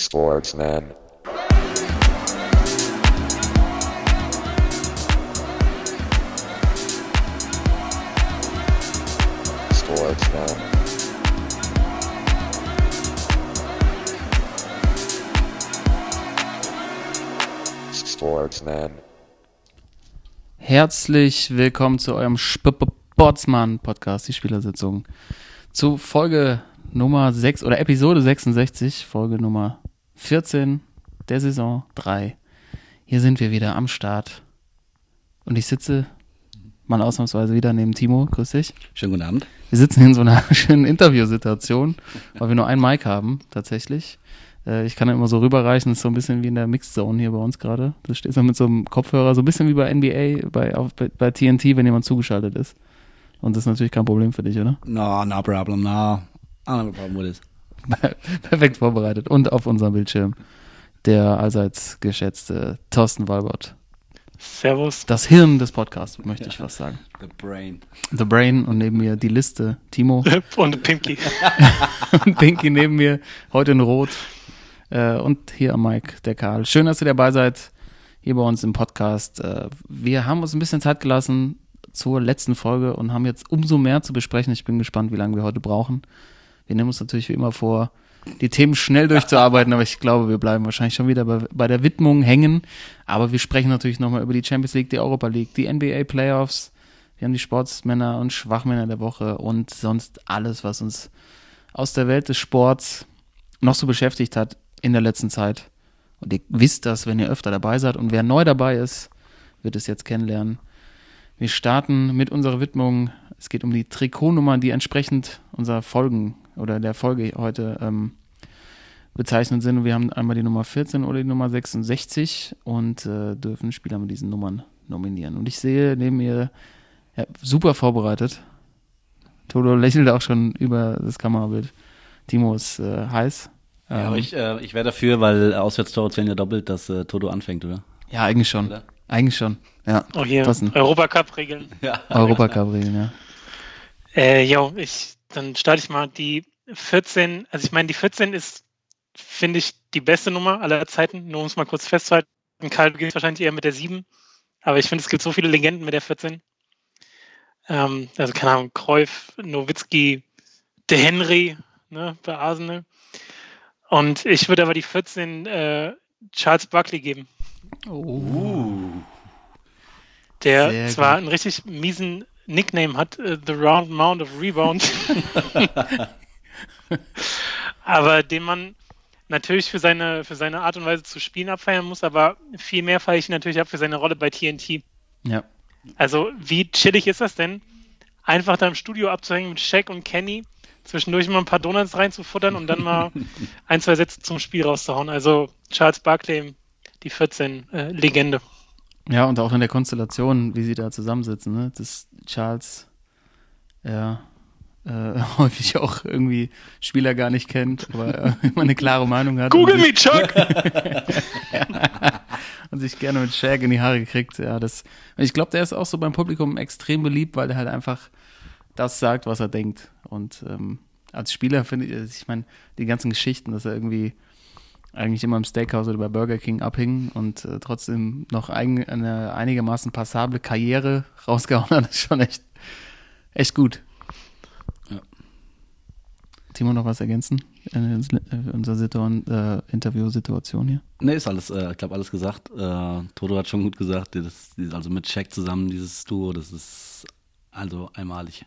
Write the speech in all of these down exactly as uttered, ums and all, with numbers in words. Sportsman. Sportsman. Sportsman. Herzlich willkommen zu eurem Sportsman-Podcast, die Spielersitzung. Zu Folge Nummer sechs oder Episode sechsundsechzig, Folge Nummer vierzehn der Saison drei. Hier sind wir wieder am Start. Und ich sitze mal ausnahmsweise wieder neben Timo. Grüß dich. Schönen guten Abend. Wir sitzen in so einer schönen Interviewsituation, weil wir nur einen Mic haben, tatsächlich. Ich kann ja immer so rüberreichen, das ist so ein bisschen wie in der Mixed Zone hier bei uns gerade. Du stehst da mit so einem Kopfhörer, so ein bisschen wie bei N B A, bei, auf, bei T N T, wenn jemand zugeschaltet ist. Und das ist natürlich kein Problem für dich, oder? No, no problem, no. I don't have a problem with it. Perfekt vorbereitet. Und auf unserem Bildschirm der allseits geschätzte Thorsten Walbert. Servus. Das Hirn des Podcasts, möchte ja. ich fast sagen. The Brain. The Brain und neben mir die Liste, Timo. Und Pinky. Und Pinky neben mir, heute in Rot. Und hier am Mic, der Karl. Schön, dass ihr dabei seid, hier bei uns im Podcast. Wir haben uns ein bisschen Zeit gelassen zur letzten Folge und haben jetzt umso mehr zu besprechen. Ich bin gespannt, wie lange wir heute brauchen. Wir nehmen uns natürlich wie immer vor, die Themen schnell durchzuarbeiten, aber ich glaube, wir bleiben wahrscheinlich schon wieder bei, bei der Widmung hängen. Aber wir sprechen natürlich nochmal über die Champions League, die Europa League, die N B A Playoffs. Wir haben die Sportsmänner und Schwachmänner der Woche und sonst alles, was uns aus der Welt des Sports noch so beschäftigt hat in der letzten Zeit. Und ihr wisst das, wenn ihr öfter dabei seid. Und wer neu dabei ist, wird es jetzt kennenlernen. Wir starten mit unserer Widmung. Es geht um die Trikotnummern, die entsprechend unserer Folgen oder der Folge heute ähm, bezeichnet sind. Und wir haben einmal die Nummer vierzehn oder die Nummer sechsundsechzig und äh, dürfen Spieler mit diesen Nummern nominieren. Und ich sehe neben ihr, ja, super vorbereitet. Toto lächelt auch schon über das Kamerabild. Timo ist äh, heiß. Ja, ähm, aber ich, äh, ich wäre dafür, weil Auswärtstore zählen ja doppelt, dass äh, Toto anfängt, oder? Ja, eigentlich schon. Oder? Eigentlich schon, ja. Oh, hier, Europacup-Regeln. Ja. Europacup-Regeln, ja. Äh, jo, ich, dann starte ich mal die vierzehn. Also ich meine, die vierzehn ist, finde ich, die beste Nummer aller Zeiten. Nur um es mal kurz festzuhalten. Karl beginnt wahrscheinlich eher mit der sieben. Aber ich finde, es gibt so viele Legenden mit der vierzehn. Ähm, also, keine Ahnung, Cruyff, Nowitzki, De Henry, ne, bei Arsenal. Und ich würde aber die vierzehn äh, Charles Barkley geben. Oh. Der Sehr zwar gut. einen richtig miesen Nickname hat, uh, The Round Mound of Rebound. Aber den man natürlich für seine, für seine Art und Weise zu spielen abfeiern muss, aber viel mehr feiere ich ihn natürlich ab für seine Rolle bei T N T. Ja. Also wie chillig ist das denn, einfach da im Studio abzuhängen mit Shaq und Kenny, zwischendurch mal ein paar Donuts reinzufuttern und dann mal ein, zwei Sätze zum Spiel rauszuhauen. Also Charles Barkley, die vierzehn, äh, Legende. Ja, und auch in der Konstellation, wie sie da zusammensitzen, ne? Dass Charles ja äh, häufig auch irgendwie Spieler gar nicht kennt, aber äh, immer eine klare Meinung hat. Google me, Chuck! Ja. Und sich gerne mit Shaq in die Haare gekriegt. Ja, das, ich glaube, der ist auch so beim Publikum extrem beliebt, weil der halt einfach das sagt, was er denkt. Und ähm, als Spieler finde ich, ich meine, die ganzen Geschichten, dass er irgendwie eigentlich immer im Steakhouse oder bei Burger King abhingen und äh, trotzdem noch ein, eine einigermaßen passable Karriere rausgehauen hat, ist schon echt, echt gut. Ja. Timo, noch was ergänzen in, in unserer Situation, äh, Interview-Situation hier? Ne, ist alles, äh, ich glaube, alles gesagt. Äh, Toto hat schon gut gesagt, das, also mit Shaq zusammen dieses Duo, das ist also einmalig.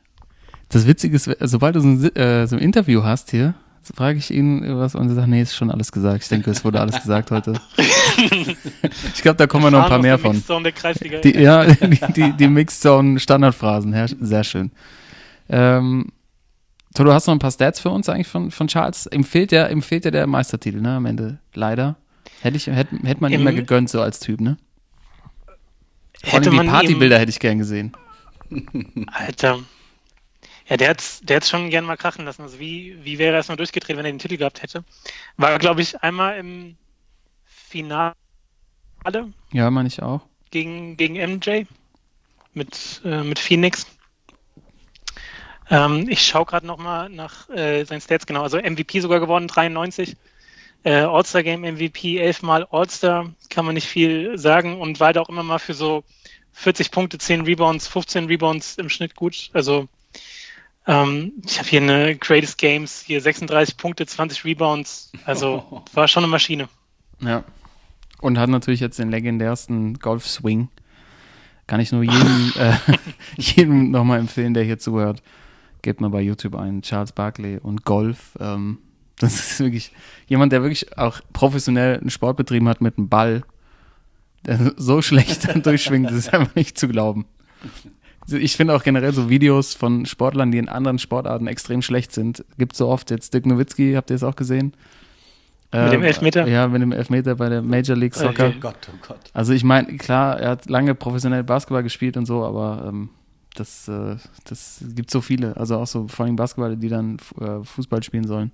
Das Witzige ist, sobald du so ein, äh, so ein Interview hast hier, frage ich ihn was und er sagt, nee, ist schon alles gesagt. Ich denke, es wurde alles gesagt heute. Ich glaube, da kommen wir noch ein paar mehr von. Die, ja, die, die, die Mixzone-Standardphrasen, ja, sehr schön. Ähm, Toto, hast du noch ein paar Stats für uns eigentlich von, von Charles? Ihm fehlt ja, ihm fehlt ja der Meistertitel, ne, am Ende. Leider. Hätte ich, hätte, hätte man ihm mal gegönnt, so als Typ, ne? Vor allem die Partybilder hätte ich gern gesehen. Alter. Ja, der hat's, der hat's schon gern mal krachen lassen. Also wie, wie wäre er erstmal durchgedreht, wenn er den Titel gehabt hätte? War, glaube ich, einmal im Finale. Ja, meine ich auch. Gegen, gegen M J mit, äh, mit Phoenix. Ähm, ich schaue gerade nochmal nach äh, seinen Stats, genau. Also M V P sogar geworden, dreiundneunzig. äh, All-Star-Game-M V P, elfmal All-Star, kann man nicht viel sagen, und war da auch immer mal für so vierzig Punkte, zehn Rebounds, fünfzehn Rebounds im Schnitt gut. Also ähm, ich habe hier eine Greatest Games, hier sechsunddreißig Punkte, zwanzig Rebounds, also oh. war schon eine Maschine. Ja, und hat natürlich jetzt den legendärsten Golf-Swing. Kann ich nur jedem, äh, jedem nochmal empfehlen, der hier zuhört. Gebt mal bei YouTube ein, Charles Barkley und Golf. Ähm, das ist wirklich jemand, der wirklich auch professionell einen Sport betrieben hat mit einem Ball, der so schlecht dann durchschwingt, das ist einfach nicht zu glauben. Ich finde auch generell so Videos von Sportlern, die in anderen Sportarten extrem schlecht sind, gibt es so oft. Jetzt Dirk Nowitzki, habt ihr es auch gesehen? Mit ähm, dem Elfmeter? Ja, mit dem Elfmeter bei der Major League Soccer. Okay. Oh Gott, oh Gott. Also ich meine, klar, er hat lange professionell Basketball gespielt und so, aber ähm, das, äh, das gibt so viele. Also auch so vor allem Basketballer, die dann äh, Fußball spielen sollen.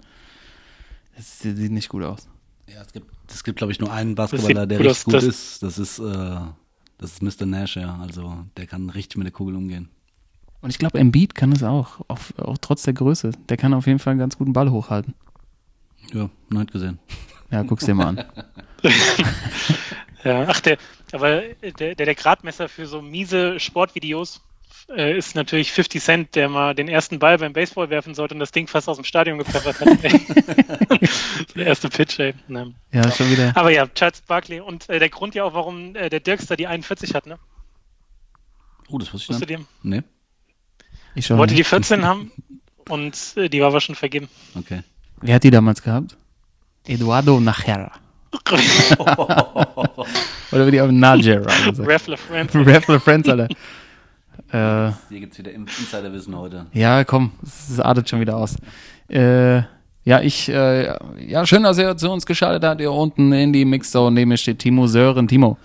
Das, das sieht nicht gut aus. Ja, es gibt, es gibt glaube ich, nur einen Basketballer, der richtig gut ist. Das ist, äh, das ist Mister Nash, ja. Also der kann richtig mit der Kugel umgehen. Und ich glaube, Embiid kann es auch, auch, auch trotz der Größe. Der kann auf jeden Fall einen ganz guten Ball hochhalten. Ja, noch nicht gesehen. Ja, guck's dir mal an. Ja, ach, der, aber der, der Gradmesser für so miese Sportvideos äh, ist natürlich fifty Cent, der mal den ersten Ball beim Baseball werfen sollte und das Ding fast aus dem Stadion gepfeffert hat. Der erste Pitch, ey. Ne. Ja, schon wieder. Aber ja, Charles Barkley. Und äh, der Grund ja auch, warum äh, der Dirkster die einundvierzig hat, ne? Oh, das wusste ich nicht. Nee. Ich wollte nicht. Die vierzehn haben und äh, die war aber schon vergeben. Okay. Wer hat die damals gehabt? Eduardo Najera. Oder wie die auch Najera gesagt. Raffler Friends. Raffler Friends, Alter. Äh, Hier gibt es wieder Insiderwissen heute. Ja, komm, es artet schon wieder aus. Äh, ja, ich, äh, ja, schön, dass ihr zu uns geschaltet habt. Ihr unten in die Mixzone. Neben mir steht Timo Sören. Timo,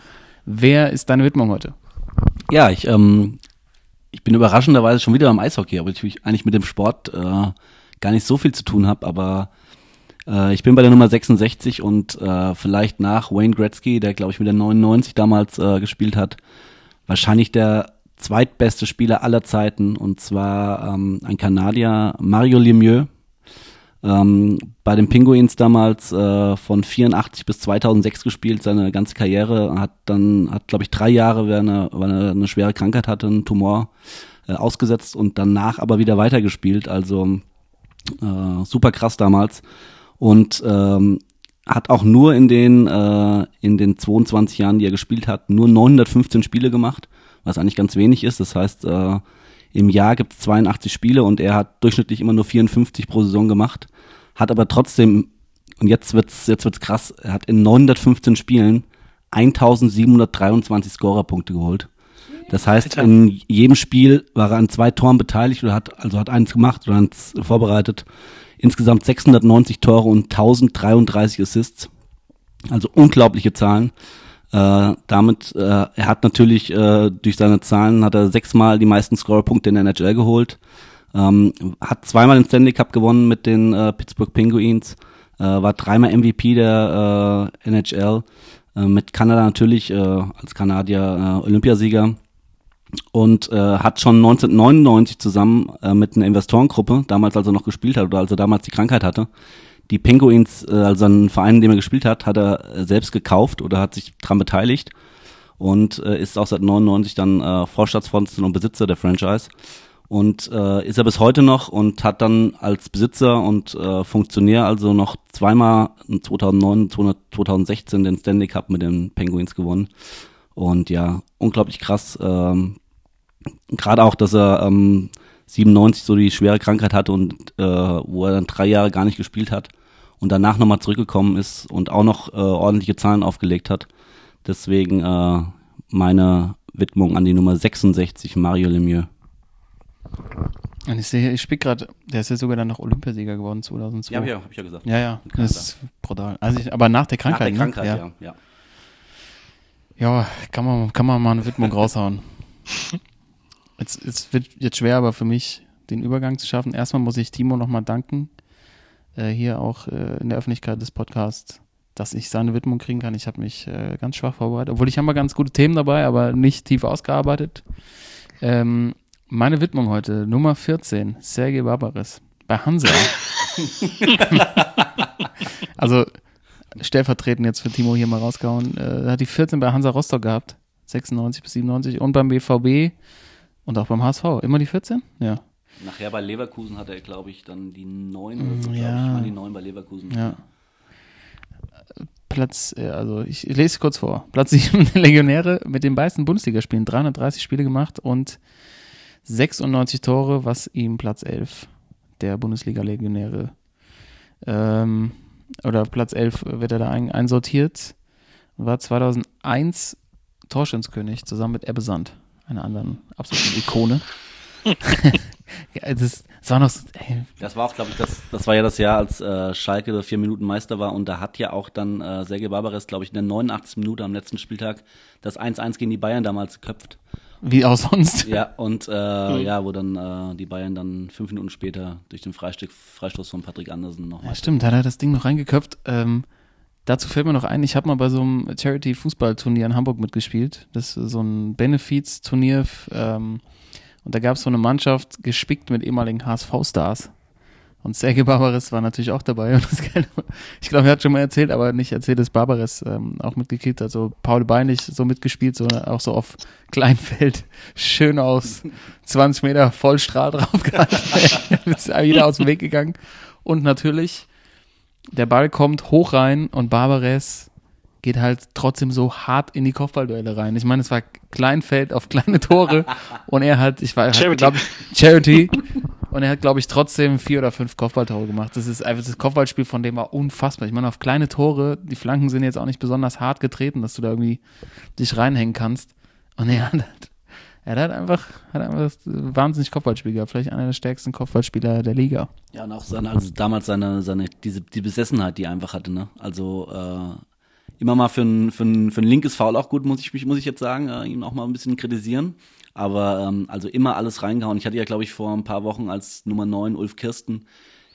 wer ist deine Widmung heute? Ja, ich, ähm, ich bin überraschenderweise schon wieder am Eishockey, aber ich mich eigentlich mit dem Sport äh, gar nicht so viel zu tun habe, aber äh, ich bin bei der Nummer sechsundsechzig und äh, vielleicht nach Wayne Gretzky, der glaube ich mit der neunundneunzig damals äh, gespielt hat, wahrscheinlich der zweitbeste Spieler aller Zeiten, und zwar ähm, ein Kanadier, Mario Lemieux, ähm, bei den Penguins damals äh, von vierundachtzig bis zweitausendsechs gespielt, seine ganze Karriere, hat dann, hat glaube ich drei Jahre, weil er eine, eine schwere Krankheit hatte, einen Tumor äh, ausgesetzt und danach aber wieder weitergespielt, also Äh, super krass damals, und ähm, hat auch nur in den äh, in den zweiundzwanzig Jahren, die er gespielt hat, nur neunhundertfünfzehn Spiele gemacht, was eigentlich ganz wenig ist. Das heißt, äh, im Jahr gibt es zweiundachtzig Spiele und er hat durchschnittlich immer nur vierundfünfzig pro Saison gemacht, hat aber trotzdem, und jetzt wird's jetzt wird's krass, er hat in neunhundertfünfzehn Spielen eintausendsiebenhundertdreiundzwanzig Scorerpunkte geholt. Das heißt, in jedem Spiel war er an zwei Toren beteiligt oder hat, also hat eins gemacht oder eins vorbereitet. Insgesamt sechshundertneunzig Tore und tausenddreiunddreißig Assists. Also unglaubliche Zahlen. Äh, damit, äh, er hat natürlich äh, durch seine Zahlen hat er sechsmal die meisten Scorerpunkte in der N H L geholt. Ähm, hat zweimal den Stanley Cup gewonnen mit den äh, Pittsburgh Penguins. Äh, war dreimal M V P der äh, N H L. Äh, mit Kanada natürlich, äh, als Kanadier äh, Olympiasieger. Und äh, hat schon neunzehnhundertneunundneunzig zusammen äh, mit einer Investorengruppe, damals als er noch gespielt hat oder als er damals die Krankheit hatte, die Penguins, äh, also einen Verein, in dem er gespielt hat, hat er äh, selbst gekauft oder hat sich daran beteiligt und äh, ist auch seit neunundneunzig dann äh, Vorstandsvorsitzender und Besitzer der Franchise. Und äh, ist er bis heute noch und hat dann als Besitzer und äh, Funktionär also noch zweimal zweitausendneun und zweitausendsechzehn den Stanley Cup mit den Penguins gewonnen. Und ja, unglaublich krass, ähm, gerade auch, dass er ähm, siebenundneunzig so die schwere Krankheit hatte und äh, wo er dann drei Jahre gar nicht gespielt hat und danach nochmal zurückgekommen ist und auch noch äh, ordentliche Zahlen aufgelegt hat. Deswegen äh, meine Widmung an die Nummer sechsundsechzig, Mario Lemieux. Und ich sehe, ich spiele gerade, der ist ja sogar dann noch Olympiasieger geworden zweitausendzwei. Ja, ja, habe ich ja gesagt. Ja, ja, das ist brutal. Also ich, aber nach der Krankheit, nach der Krankheit, ne? Krankheit, ja, ja. Ja, kann man, kann man mal eine Widmung raushauen. Jetzt, jetzt wird jetzt schwer, aber für mich den Übergang zu schaffen. Erstmal muss ich Timo nochmal danken, äh, hier auch äh, in der Öffentlichkeit des Podcasts, dass ich seine Widmung kriegen kann. Ich habe mich äh, ganz schwach vorbereitet, obwohl ich habe mal ganz gute Themen dabei, aber nicht tief ausgearbeitet. Ähm, meine Widmung heute, Nummer vierzehn, Sergej Barbarez bei Hansa. Also stellvertretend jetzt für Timo hier mal rausgehauen, äh, hat die vierzehn bei Hansa Rostock gehabt, sechsundneunzig bis siebenundneunzig und beim B V B und auch beim H S V, immer die vierzehn? Ja. Nachher bei Leverkusen hatte er, glaube ich, dann die neun oder so, ja. glaube ich, ich meine die neun bei Leverkusen. Ja. Platz, also ich lese kurz vor, Platz sieben Legionäre mit den meisten Bundesligaspielen, dreihundertdreißig Spiele gemacht und sechsundneunzig Tore, was ihm Platz elf der Bundesliga-Legionäre ähm, oder Platz elf wird er da ein, einsortiert und war zweitausendeins Torschützenkönig zusammen mit Ebbe Sand, einer anderen absoluten Ikone. ja, das, das, war noch so, das war auch, glaube ich, das, das war ja das Jahr, als äh, Schalke vier Minuten Meister war und da hat ja auch dann äh, Sergej Barbarez, glaube ich, in der neunundachtzigsten Minute am letzten Spieltag das eins eins gegen die Bayern damals geköpft. Wie auch sonst. Ja, und äh, mhm. ja, wo dann äh, die Bayern dann fünf Minuten später durch den Freistieg, Freistoß von Patrick Andersen noch. Ja, stimmt, da hat er das Ding noch reingeköpft. Ähm, dazu fällt mir noch ein, ich habe mal bei so einem Charity-Fußball-Turnier in Hamburg mitgespielt. Das ist so ein Benefits-Turnier, ähm, und da gab es so eine Mannschaft, gespickt mit ehemaligen H S V-Stars. Und Sergej Barbarez war natürlich auch dabei. Und das, ich glaube, er hat schon mal erzählt, aber nicht erzählt, dass Barbarez ähm, auch mitgekickt hat. So Paul Beinlich so mitgespielt, so auch so auf Kleinfeld, schön aus zwanzig Meter voll Strahl draufgehalten. Ist jeder aus dem Weg gegangen. Und natürlich, der Ball kommt hoch rein und Barbarez geht halt trotzdem so hart in die Kopfballduelle rein. Ich meine, es war Kleinfeld auf kleine Tore und er hat, ich war Charity. Halt, ich, Charity und er hat, glaube ich, trotzdem vier oder fünf Kopfballtore gemacht. Das ist einfach, das Kopfballspiel von dem war unfassbar. Ich meine, auf kleine Tore, die Flanken sind jetzt auch nicht besonders hart getreten, dass du da irgendwie dich reinhängen kannst. Und er hat, er hat einfach, hat einfach das wahnsinnig Kopfballspiel gehabt. Vielleicht einer der stärksten Kopfballspieler der Liga. Ja, und auch seine, also damals seine, seine, diese, die Besessenheit, die er einfach hatte, ne? Also, äh, immer mal für ein, für ein, für ein linkes Foul auch gut, muss ich mich, muss ich jetzt sagen, äh, ihn auch mal ein bisschen kritisieren. Aber ähm, also immer alles reingehauen. Ich hatte ja, glaube ich, vor ein paar Wochen als Nummer neun Ulf Kirsten,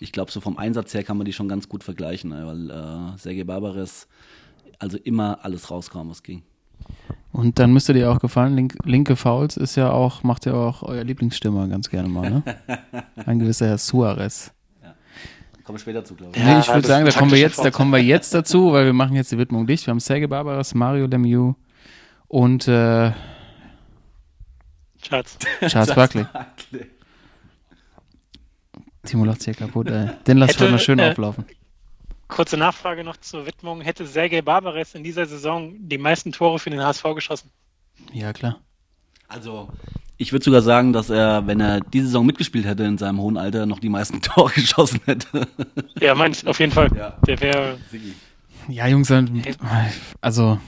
ich glaube, so vom Einsatz her kann man die schon ganz gut vergleichen, weil äh, Sergej Barbarez also immer alles rauskam, was ging. Und dann müsste dir auch gefallen, link, linke Fouls ist ja auch, macht ja auch euer Lieblingsstürmer ganz gerne mal, ne? Ein gewisser Herr Suárez. Kommen wir später zu, glaube ich. Ja, nee, ich würde sagen, da kommen wir jetzt, da kommen wir jetzt dazu, weil wir machen jetzt die Widmung dicht. Wir haben Sergej Barbarez, Mario Lemieux und äh, Charles. Charles Barkley. Timo lacht sich kaputt, ey. Den lass ich mal schön äh, auflaufen. Kurze Nachfrage noch zur Widmung. Hätte Sergej Barbarez in dieser Saison die meisten Tore für den H S V geschossen? Ja, klar. Also... Ich würde sogar sagen, dass er, wenn er diese Saison mitgespielt hätte, in seinem hohen Alter noch die meisten Tore geschossen hätte. Ja, meinst du, auf jeden Fall. Ja. Der wäre. Ja, Jungs, also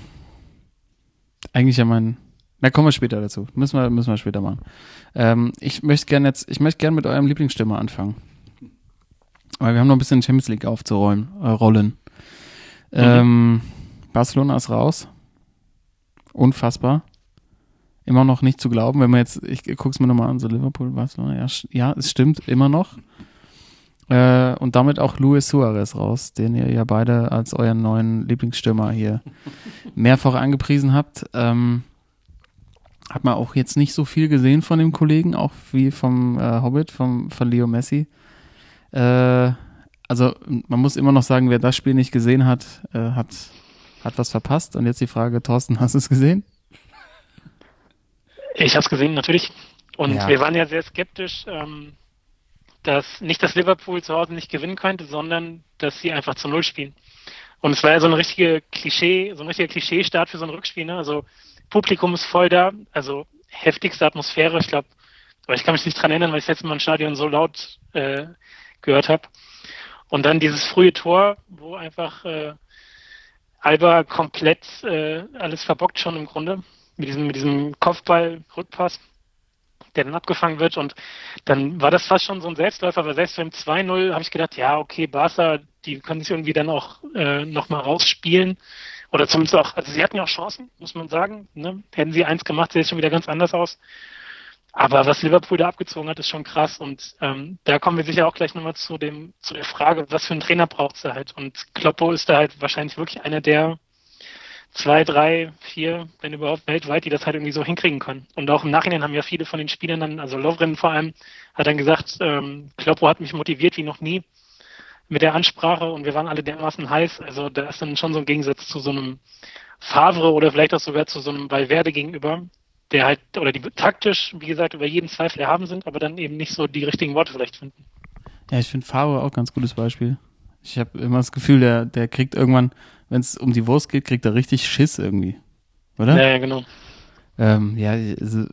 eigentlich ja mein. Na, kommen wir später dazu. Müssen wir, müssen wir später machen. Ähm, ich möchte gerne jetzt, ich möchte gerne mit eurem Lieblingsstürmer anfangen, weil wir haben noch ein bisschen Champions League aufzuräumen, äh, rollen. Ähm, mhm. Barcelona ist raus. Unfassbar. Immer noch nicht zu glauben, wenn man jetzt, ich gucke es mir nochmal an, so Liverpool, Barcelona, ja, ja, es stimmt, immer noch. Äh, und damit auch Luis Suárez raus, den ihr ja beide als euren neuen Lieblingsstürmer hier mehrfach angepriesen habt. Ähm, hat man auch jetzt nicht so viel gesehen von dem Kollegen, auch wie vom äh, Hobbit, vom, von Leo Messi. Äh, also man muss immer noch sagen, wer das Spiel nicht gesehen hat, äh, hat, hat was verpasst. Und jetzt die Frage, Thorsten, hast du es gesehen? Ich habe es gesehen, natürlich. Und ja. Wir waren ja sehr skeptisch, ähm, dass nicht, dass Liverpool zu Hause nicht gewinnen könnte, sondern dass sie einfach zu Null spielen. Und es war ja so ein richtiger Klischee, so ein richtiger Klischee-Start für so ein Rückspiel. Ne? Also Publikum ist voll da, also heftigste Atmosphäre. Ich glaube, aber ich kann mich nicht dran erinnern, weil ich das letzte Mal im Stadion so laut äh, gehört habe. Und dann dieses frühe Tor, wo einfach äh, Alba komplett äh, alles verbockt schon im Grunde. Mit diesem, mit diesem Kopfball-Rückpass, der dann abgefangen wird. Und dann war das fast schon so ein Selbstläufer. Aber selbst beim zwei null habe ich gedacht, ja, okay, Barca, die können sich irgendwie dann auch äh, nochmal rausspielen. Oder zumindest auch, also sie hatten ja auch Chancen, muss man sagen. Ne? Hätten sie eins gemacht, sähe es schon wieder ganz anders aus. Aber was Liverpool da abgezogen hat, ist schon krass. Und ähm, da kommen wir sicher auch gleich nochmal zu dem, zu der Frage, was für einen Trainer braucht es da halt. Und Kloppo ist da halt wahrscheinlich wirklich einer der zwei, drei, vier, wenn überhaupt weltweit, die das halt irgendwie so hinkriegen können. Und auch im Nachhinein haben ja viele von den Spielern dann, also Lovren vor allem, hat dann gesagt, ähm, Kloppo hat mich motiviert wie noch nie. mit der Ansprache und wir waren alle dermaßen heiß. Also da ist dann schon so ein Gegensatz zu so einem Favre oder vielleicht auch sogar zu so einem Valverde gegenüber, der halt, oder die taktisch, wie gesagt, über jeden Zweifel erhaben sind, aber dann eben nicht so die richtigen Worte vielleicht finden. Ja, ich finde Favre auch ein ganz gutes Beispiel. Ich habe immer das Gefühl, der, der kriegt irgendwann, wenn es um die Wurst geht, kriegt er richtig Schiss irgendwie, oder? Ja, ja, genau. Ähm, ja, also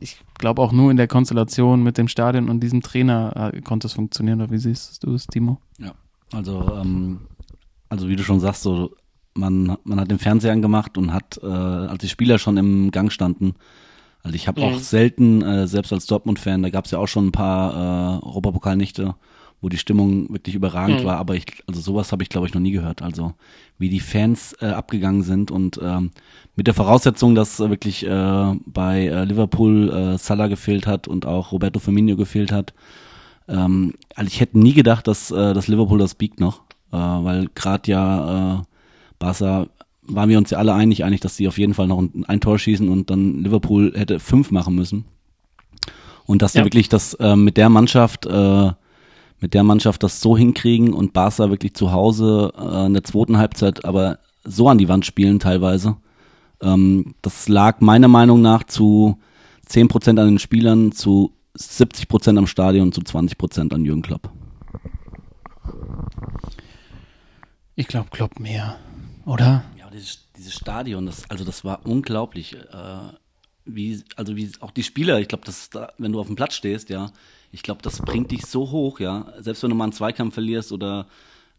ich glaube auch nur in der Konstellation mit dem Stadion und diesem Trainer konnte es funktionieren, oder wie siehst du es, Timo? Ja, also, ähm, also wie du schon sagst, so man, man hat den Fernseher angemacht und hat, äh, als die Spieler schon im Gang standen, also ich habe mhm. auch selten, äh, selbst als Dortmund-Fan, da gab es ja auch schon ein paar äh, Europapokalnächte, wo die Stimmung wirklich überragend mhm. war, aber ich, also sowas habe ich glaube ich noch nie gehört, also wie die Fans äh, abgegangen sind und ähm, mit der Voraussetzung, dass äh, wirklich äh, bei äh, Liverpool äh, Salah gefehlt hat und auch Roberto Firmino gefehlt hat, ähm, also ich hätte nie gedacht, dass, äh, dass Liverpool das biegt noch, äh, weil gerade ja äh, Barca waren wir uns ja alle einig, einig, dass sie auf jeden Fall noch ein, ein Tor schießen und dann Liverpool hätte fünf machen müssen und dass ja. die wirklich das äh, mit der Mannschaft äh, mit der Mannschaft das so hinkriegen und Barca wirklich zu Hause äh, in der zweiten Halbzeit aber so an die Wand spielen teilweise. Ähm, das lag meiner Meinung nach zu zehn Prozent an den Spielern, zu siebzig Prozent am Stadion und zu zwanzig Prozent an Jürgen Klopp. Ich glaube Klopp mehr, oder? Ja, dieses, dieses Stadion, das, also das war unglaublich. Äh, wie, also wie auch die Spieler, ich glaube, da, wenn du auf dem Platz stehst, ja, ich glaube, das bringt dich so hoch, ja. Selbst wenn du mal einen Zweikampf verlierst oder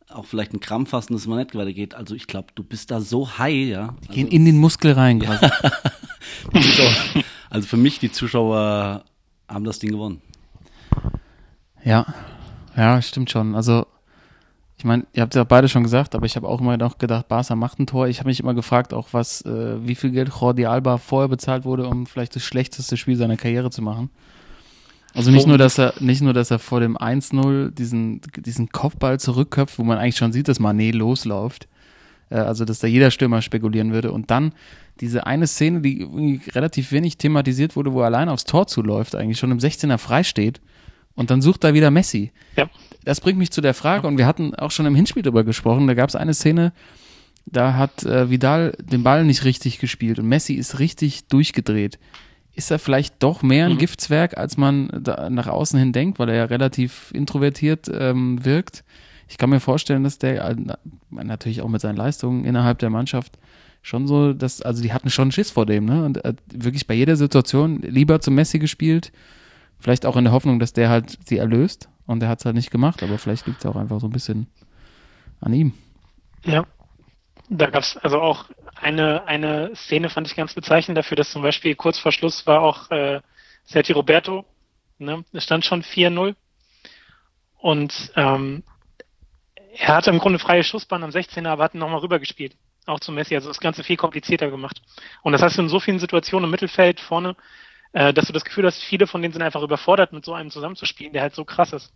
auch vielleicht einen Krampf hast und es mal nicht weitergeht. Also ich glaube, du bist da so high, ja. Die gehen also, in den Muskel rein. Ja. Zuschauer, also für mich, die Zuschauer haben das Ding gewonnen. Ja, ja, stimmt schon. Also ich meine, ihr habt es ja beide schon gesagt, aber ich habe auch immer noch gedacht, Barca macht ein Tor. Ich habe mich immer gefragt, auch was, äh, wie viel Geld Jordi Alba vorher bezahlt wurde, um vielleicht das schlechteste Spiel seiner Karriere zu machen. Also nicht nur, dass er, nicht nur, dass er vor dem eins null diesen, diesen Kopfball zurückköpft, wo man eigentlich schon sieht, dass Mané losläuft. Also, dass da jeder Stürmer spekulieren würde. Und dann diese eine Szene, die irgendwie relativ wenig thematisiert wurde, wo er allein aufs Tor zuläuft, eigentlich schon im sechzehner frei steht. Und dann sucht da wieder Messi. Ja. Das bringt mich zu der Frage, und wir hatten auch schon im Hinspiel darüber gesprochen, da gab es eine Szene, da hat Vidal den Ball nicht richtig gespielt und Messi ist richtig durchgedreht. Ist er vielleicht doch mehr ein mhm. Giftzwerg, als man da nach außen hin denkt, weil er ja relativ introvertiert ähm, wirkt. Ich kann mir vorstellen, dass der äh, natürlich auch mit seinen Leistungen innerhalb der Mannschaft schon so, dass, also die hatten schon Schiss vor dem, ne? Und äh, wirklich bei jeder Situation lieber zu Messi gespielt, vielleicht auch in der Hoffnung, dass der halt sie erlöst und der hat es halt nicht gemacht, aber vielleicht liegt es auch einfach so ein bisschen an ihm. Ja, da gab es also auch Eine, eine Szene fand ich ganz bezeichnend dafür, dass zum Beispiel kurz vor Schluss war auch äh, Sergio Roberto, ne? Es stand schon vier null und ähm, er hatte im Grunde freie Schussbahn am sechzehner, aber hat ihn nochmal rübergespielt, auch zu Messi, also das Ganze viel komplizierter gemacht. Und das hast du in so vielen Situationen im Mittelfeld vorne, äh, dass du das Gefühl hast, viele von denen sind einfach überfordert, mit so einem zusammenzuspielen, der halt so krass ist.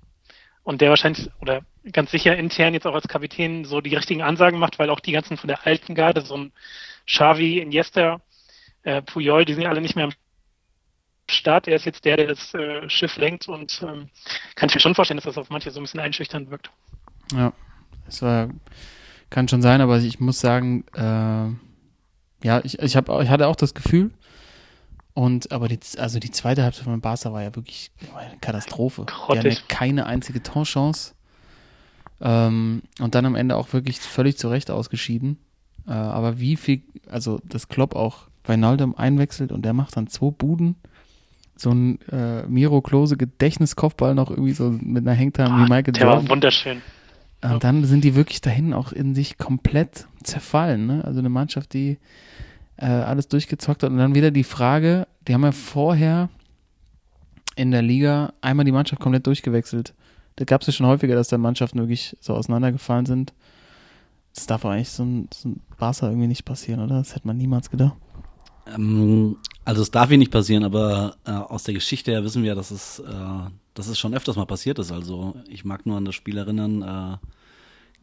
Und der wahrscheinlich, oder ganz sicher intern jetzt auch als Kapitän so die richtigen Ansagen macht, weil auch die ganzen von der alten Garde, so ein Xavi, Iniesta, äh, Puyol, die sind ja alle nicht mehr am Start. Er ist jetzt der, der das äh, Schiff lenkt und ähm, kann ich mir schon vorstellen, dass das auf manche so ein bisschen einschüchternd wirkt. Ja, es war, kann schon sein, aber ich muss sagen, äh, ja, ich, ich, hab, ich hatte auch das Gefühl, Und aber die, also die zweite Halbzeit von Barca war ja wirklich eine Katastrophe. Die hatten keine einzige Torchance. Ähm, und dann am Ende auch wirklich völlig zu Recht ausgeschieden. Äh, aber wie viel, also das Klopp auch Wijnaldum einwechselt und der macht dann zwei Buden. So ein äh, Miro Klose Gedächtniskopfball noch irgendwie so mit einer Hangtime ah, wie Michael Jordan. Der war wunderschön. Und dann sind die wirklich dahin auch in sich komplett zerfallen. Ne? Also eine Mannschaft, die alles durchgezockt hat und dann wieder die Frage, die haben ja vorher in der Liga einmal die Mannschaft komplett durchgewechselt. Da gab es ja schon häufiger, dass da Mannschaften wirklich so auseinandergefallen sind. Das darf eigentlich so ein, so ein Barca irgendwie nicht passieren, oder? Das hätte man niemals gedacht. Ähm, also es darf hier nicht passieren, aber äh, aus der Geschichte her wissen wir, dass es, äh, dass es schon öfters mal passiert ist. Also ich mag nur an das Spiel erinnern äh,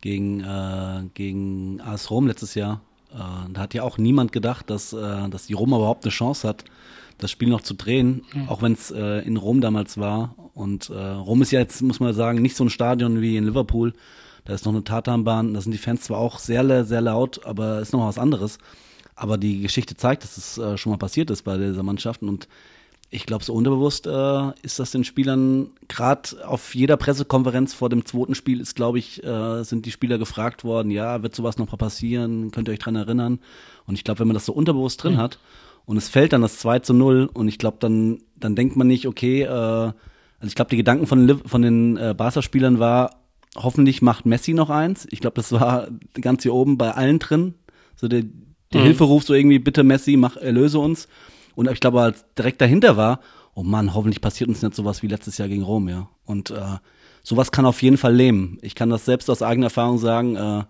gegen, äh, gegen A S Rom letztes Jahr. Uh, da hat ja auch niemand gedacht, dass, uh, dass die Roma überhaupt eine Chance hat, das Spiel noch zu drehen, mhm. auch wenn es uh, in Rom damals war Und äh, Rom ist ja jetzt, muss man sagen, nicht so ein Stadion wie in Liverpool. Da ist noch eine Tatanbahn, da sind die Fans zwar auch sehr, sehr laut, aber ist noch was anderes. Aber die Geschichte zeigt, dass es äh, schon mal passiert ist bei dieser Mannschaft. Und ich glaube, so unterbewusst äh, ist das den Spielern, gerade auf jeder Pressekonferenz vor dem zweiten Spiel ist, glaube ich, äh, sind die Spieler gefragt worden, ja, wird sowas noch mal passieren, könnt ihr euch dran erinnern? Und ich glaube, wenn man das so unterbewusst drin mhm. hat und es fällt dann das zwei zu null und ich glaube, dann, dann denkt man nicht, okay, äh, also ich glaube, die Gedanken von, von den äh, Barca-Spielern war, hoffentlich macht Messi noch eins. Ich glaube, das war ganz hier oben bei allen drin. So der, der mhm. Hilferuf, so irgendwie, bitte Messi, mach, erlöse uns. Und ich glaube, als direkt dahinter war, oh Mann, hoffentlich passiert uns nicht sowas wie letztes Jahr gegen Rom, ja. Und äh, sowas kann auf jeden Fall lähmen. Ich kann das selbst aus eigener Erfahrung sagen, äh,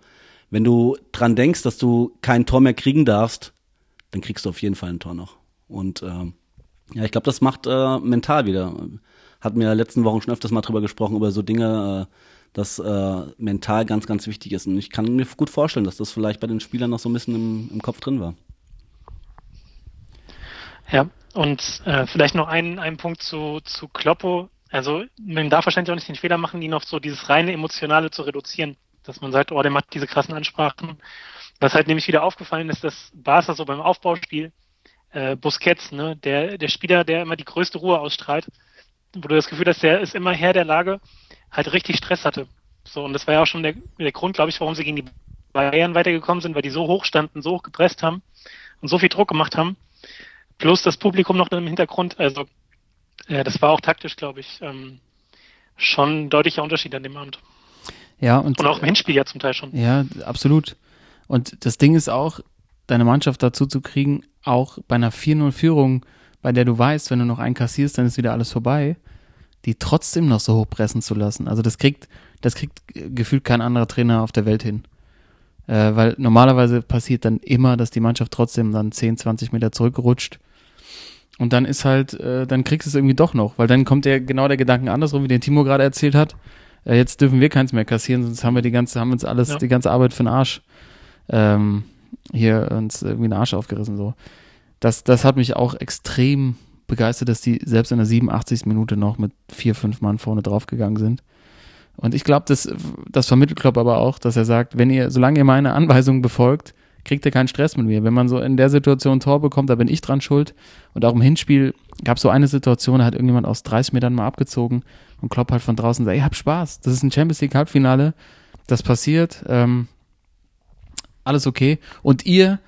wenn du dran denkst, dass du kein Tor mehr kriegen darfst, dann kriegst du auf jeden Fall ein Tor noch. Und äh, ja, ich glaube, das macht äh, mental wieder. Hat mir letzten Wochen schon öfters mal drüber gesprochen, über so Dinge, äh, dass äh, mental ganz, ganz wichtig ist. Und ich kann mir gut vorstellen, dass das vielleicht bei den Spielern noch so ein bisschen im, im Kopf drin war. Ja, und äh, vielleicht noch einen, einen Punkt zu, zu Kloppo. Also man darf wahrscheinlich auch nicht den Fehler machen, ihn auf so dieses reine Emotionale zu reduzieren, dass man sagt, oh, der macht diese krassen Ansprachen. Was halt nämlich wieder aufgefallen ist, dass Barca so beim Aufbauspiel, äh, Busquets, ne, der, der Spieler, der immer die größte Ruhe ausstrahlt, wo du das Gefühl hast, der ist immer Herr der Lage, halt richtig Stress hatte. So, und das war ja auch schon der, der Grund, glaube ich, warum sie gegen die Bayern weitergekommen sind, weil die so hoch standen, so hoch gepresst haben und so viel Druck gemacht haben. Plus das Publikum noch im Hintergrund, also ja, das war auch taktisch, glaube ich, ähm, schon ein deutlicher Unterschied an dem Abend. Ja, und, und auch im Hinspiel ja zum Teil schon. Ja, absolut. Und das Ding ist auch, deine Mannschaft dazu zu kriegen, auch bei einer vier null Führung, bei der du weißt, wenn du noch einen kassierst, dann ist wieder alles vorbei, die trotzdem noch so hochpressen zu lassen. Also das kriegt, das kriegt gefühlt kein anderer Trainer auf der Welt hin. Äh, weil normalerweise passiert dann immer, dass die Mannschaft trotzdem dann zehn, zwanzig Meter zurückrutscht. Und dann ist halt, äh, dann kriegst du es irgendwie doch noch, weil dann kommt ja genau der Gedanken andersrum, wie den Timo gerade erzählt hat. Äh, jetzt dürfen wir keins mehr kassieren, sonst haben wir die ganze, haben uns alles, ja. die ganze Arbeit für den Arsch ähm, hier uns irgendwie den Arsch aufgerissen. So, das, das hat mich auch extrem begeistert, dass die selbst in der siebenundachtzigsten Minute noch mit vier, fünf Mann vorne draufgegangen sind. Und ich glaube, das, das vermittelt Klopp aber auch, dass er sagt, wenn ihr, solange ihr meine Anweisungen befolgt, kriegt er keinen Stress mit mir. Wenn man so in der Situation ein Tor bekommt, da bin ich dran schuld. Und auch im Hinspiel gab es so eine Situation, da hat irgendjemand aus dreißig Metern mal abgezogen und Klopp halt von draußen sagt, ey, hab Spaß, das ist ein Champions-League-Halbfinale, das passiert, ähm, alles okay. Und ihr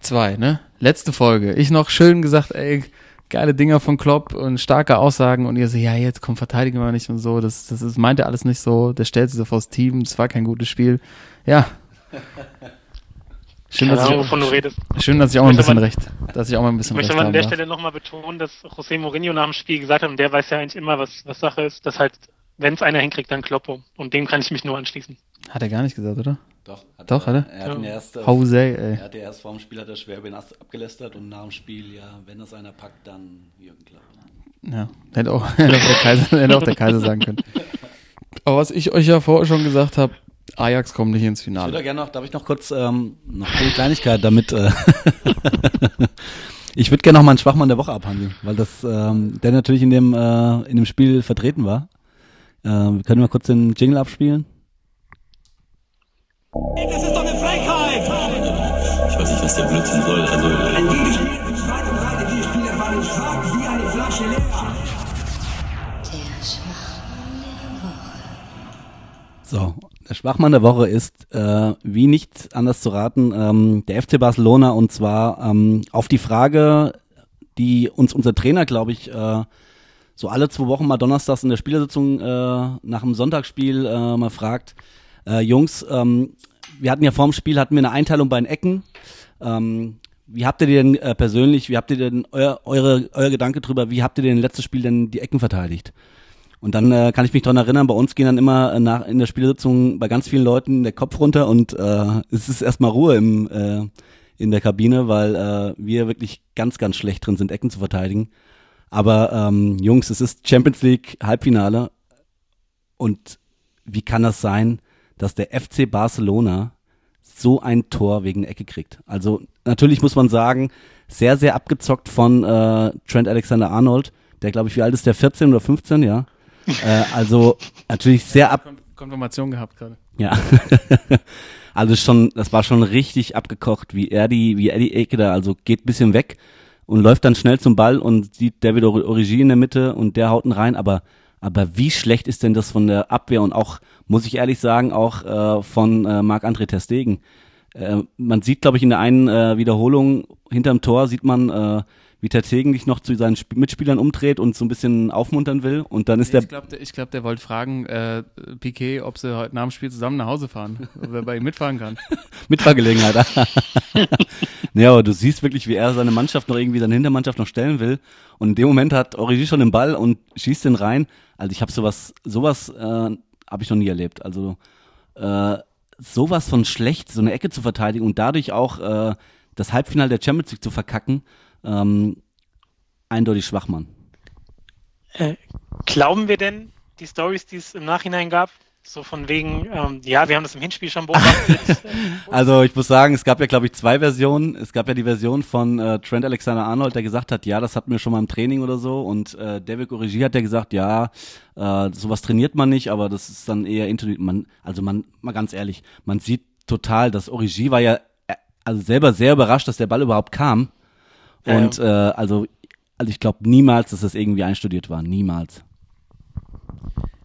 zwei, ne, letzte Folge, ich noch schön gesagt, ey, geile Dinger von Klopp und starke Aussagen und ihr so, ja, jetzt komm, verteidigen wir nicht und so, das, das, das meint er alles nicht so, der stellt sich so vors Team, es war kein gutes Spiel. Ja, Schön, dass, genau, ich auch, du schön, dass ich auch mal ein bisschen mal, recht, dass ich auch mal ein bisschen recht habe. Ich möchte mal an der darf. Stelle nochmal betonen, dass José Mourinho nach dem Spiel gesagt hat, und der weiß ja eigentlich immer, was, was Sache ist, dass halt, wenn es einer hinkriegt, dann Kloppo. Und dem kann ich mich nur anschließen. Hat er gar nicht gesagt, oder? Doch. Hat Doch, er, hat er? Er hat ja. erst, José, ey. Er hat ja erst vor dem Spiel hat er schwer über ihn abgelästert und nach dem Spiel, ja, wenn das einer packt, dann Jürgen Klopp. Ja, hätte auch, hätte auch, der, Kaiser, hätte auch der Kaiser sagen können. Aber was ich euch ja vorher schon gesagt habe, Ajax kommt nicht ins Finale. Ich würde gerne noch, darf ich noch kurz ähm, noch eine Kleinigkeit damit. Äh, ich würde gerne noch mal einen Schwachmann der Woche abhandeln, weil das ähm, der natürlich in dem äh, in dem Spiel vertreten war. Äh, können wir mal kurz den Jingle abspielen? Das ist doch eine Frechheit! Ich weiß nicht, was der Blödsinn soll. Also die Spieler sind schwach und rein, die Spieler waren schwach wie eine Flasche leer. Der Schwachmann der Woche. So. Der Schwachmann der Woche ist, äh, wie nicht anders zu raten, ähm, der F C Barcelona, und zwar ähm, auf die Frage, die uns unser Trainer, glaube ich, äh, so alle zwei Wochen mal donnerstags in der Spielersitzung äh, nach dem Sonntagsspiel äh, mal fragt, äh, Jungs, ähm, wir hatten ja vor dem Spiel, hatten wir eine Einteilung bei den Ecken, ähm, wie habt ihr denn äh, persönlich, wie habt ihr denn euer, eure, euer Gedanke drüber, wie habt ihr denn letztes Spiel denn die Ecken verteidigt? Und dann äh, kann ich mich daran erinnern, bei uns gehen dann immer äh, nach in der Spielsitzung bei ganz vielen Leuten der Kopf runter und äh, es ist erstmal Ruhe im äh, in der Kabine, weil äh, wir wirklich ganz, ganz schlecht drin sind, Ecken zu verteidigen. Aber ähm, Jungs, es ist Champions League Halbfinale und wie kann das sein, dass der F C Barcelona so ein Tor wegen Ecke kriegt? Also natürlich muss man sagen, sehr, sehr abgezockt von äh, Trent Alexander-Arnold, der glaube ich, wie alt ist der, vierzehn oder fünfzehn, ja? äh, also natürlich sehr ab... Konfirmation gehabt gerade. Ja, also schon, das war schon richtig abgekocht, wie er die, wie er die Ecke da, also geht ein bisschen weg und läuft dann schnell zum Ball und sieht David Origi in der Mitte und der haut ihn rein, aber aber wie schlecht ist denn das von der Abwehr und auch, muss ich ehrlich sagen, auch äh, von äh, Marc-André ter Stegen. Äh, man sieht, glaube ich, in der einen äh, Wiederholung hinterm Tor sieht man, äh, wie ter Stegen sich noch zu seinen Sp- Mitspielern umdreht und so ein bisschen aufmuntern will und dann ist nee, der... Ich glaube, der, glaub, der wollte fragen, äh, Piqué, ob sie heute nach dem Spiel zusammen nach Hause fahren, ob er bei ihm mitfahren kann. Mitfahrgelegenheit. Ja, aber du siehst wirklich, wie er seine Mannschaft noch irgendwie, seine Hintermannschaft noch stellen will und in dem Moment hat Origi schon den Ball und schießt den rein. Also ich habe sowas, sowas äh, habe ich noch nie erlebt. Also äh, sowas von schlecht, so eine Ecke zu verteidigen und dadurch auch äh, das Halbfinale der Champions League zu verkacken, Ähm, eindeutig Schwachmann. Äh, glauben wir denn die Storys, die es im Nachhinein gab? So von wegen, ähm, ja, wir haben das im Hinspiel schon beobachtet. Also ich muss sagen, es gab ja, glaube ich, zwei Versionen. Es gab ja die Version von äh, Trent Alexander-Arnold, der gesagt hat, ja, das hatten wir schon mal im Training oder so. Und äh, David Origi hat ja gesagt, ja, äh, sowas trainiert man nicht, aber das ist dann eher intuitiv. Man, also man, mal ganz ehrlich, man sieht total, dass Origi war ja äh, also selber sehr überrascht, dass der Ball überhaupt kam. Und äh, also, also ich glaube niemals, dass das irgendwie einstudiert war. Niemals.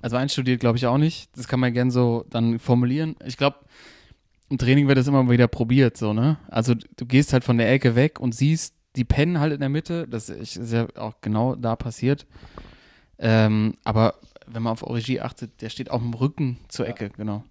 Also einstudiert glaube ich auch nicht. Das kann man gerne so dann formulieren. Ich glaube, im Training wird das immer wieder probiert, so, ne? Also du gehst halt von der Ecke weg und siehst die Pennen halt in der Mitte. Das ist ja auch genau da passiert. Ähm, aber wenn man auf Origi achtet, der steht auch im Rücken zur Ecke, genau.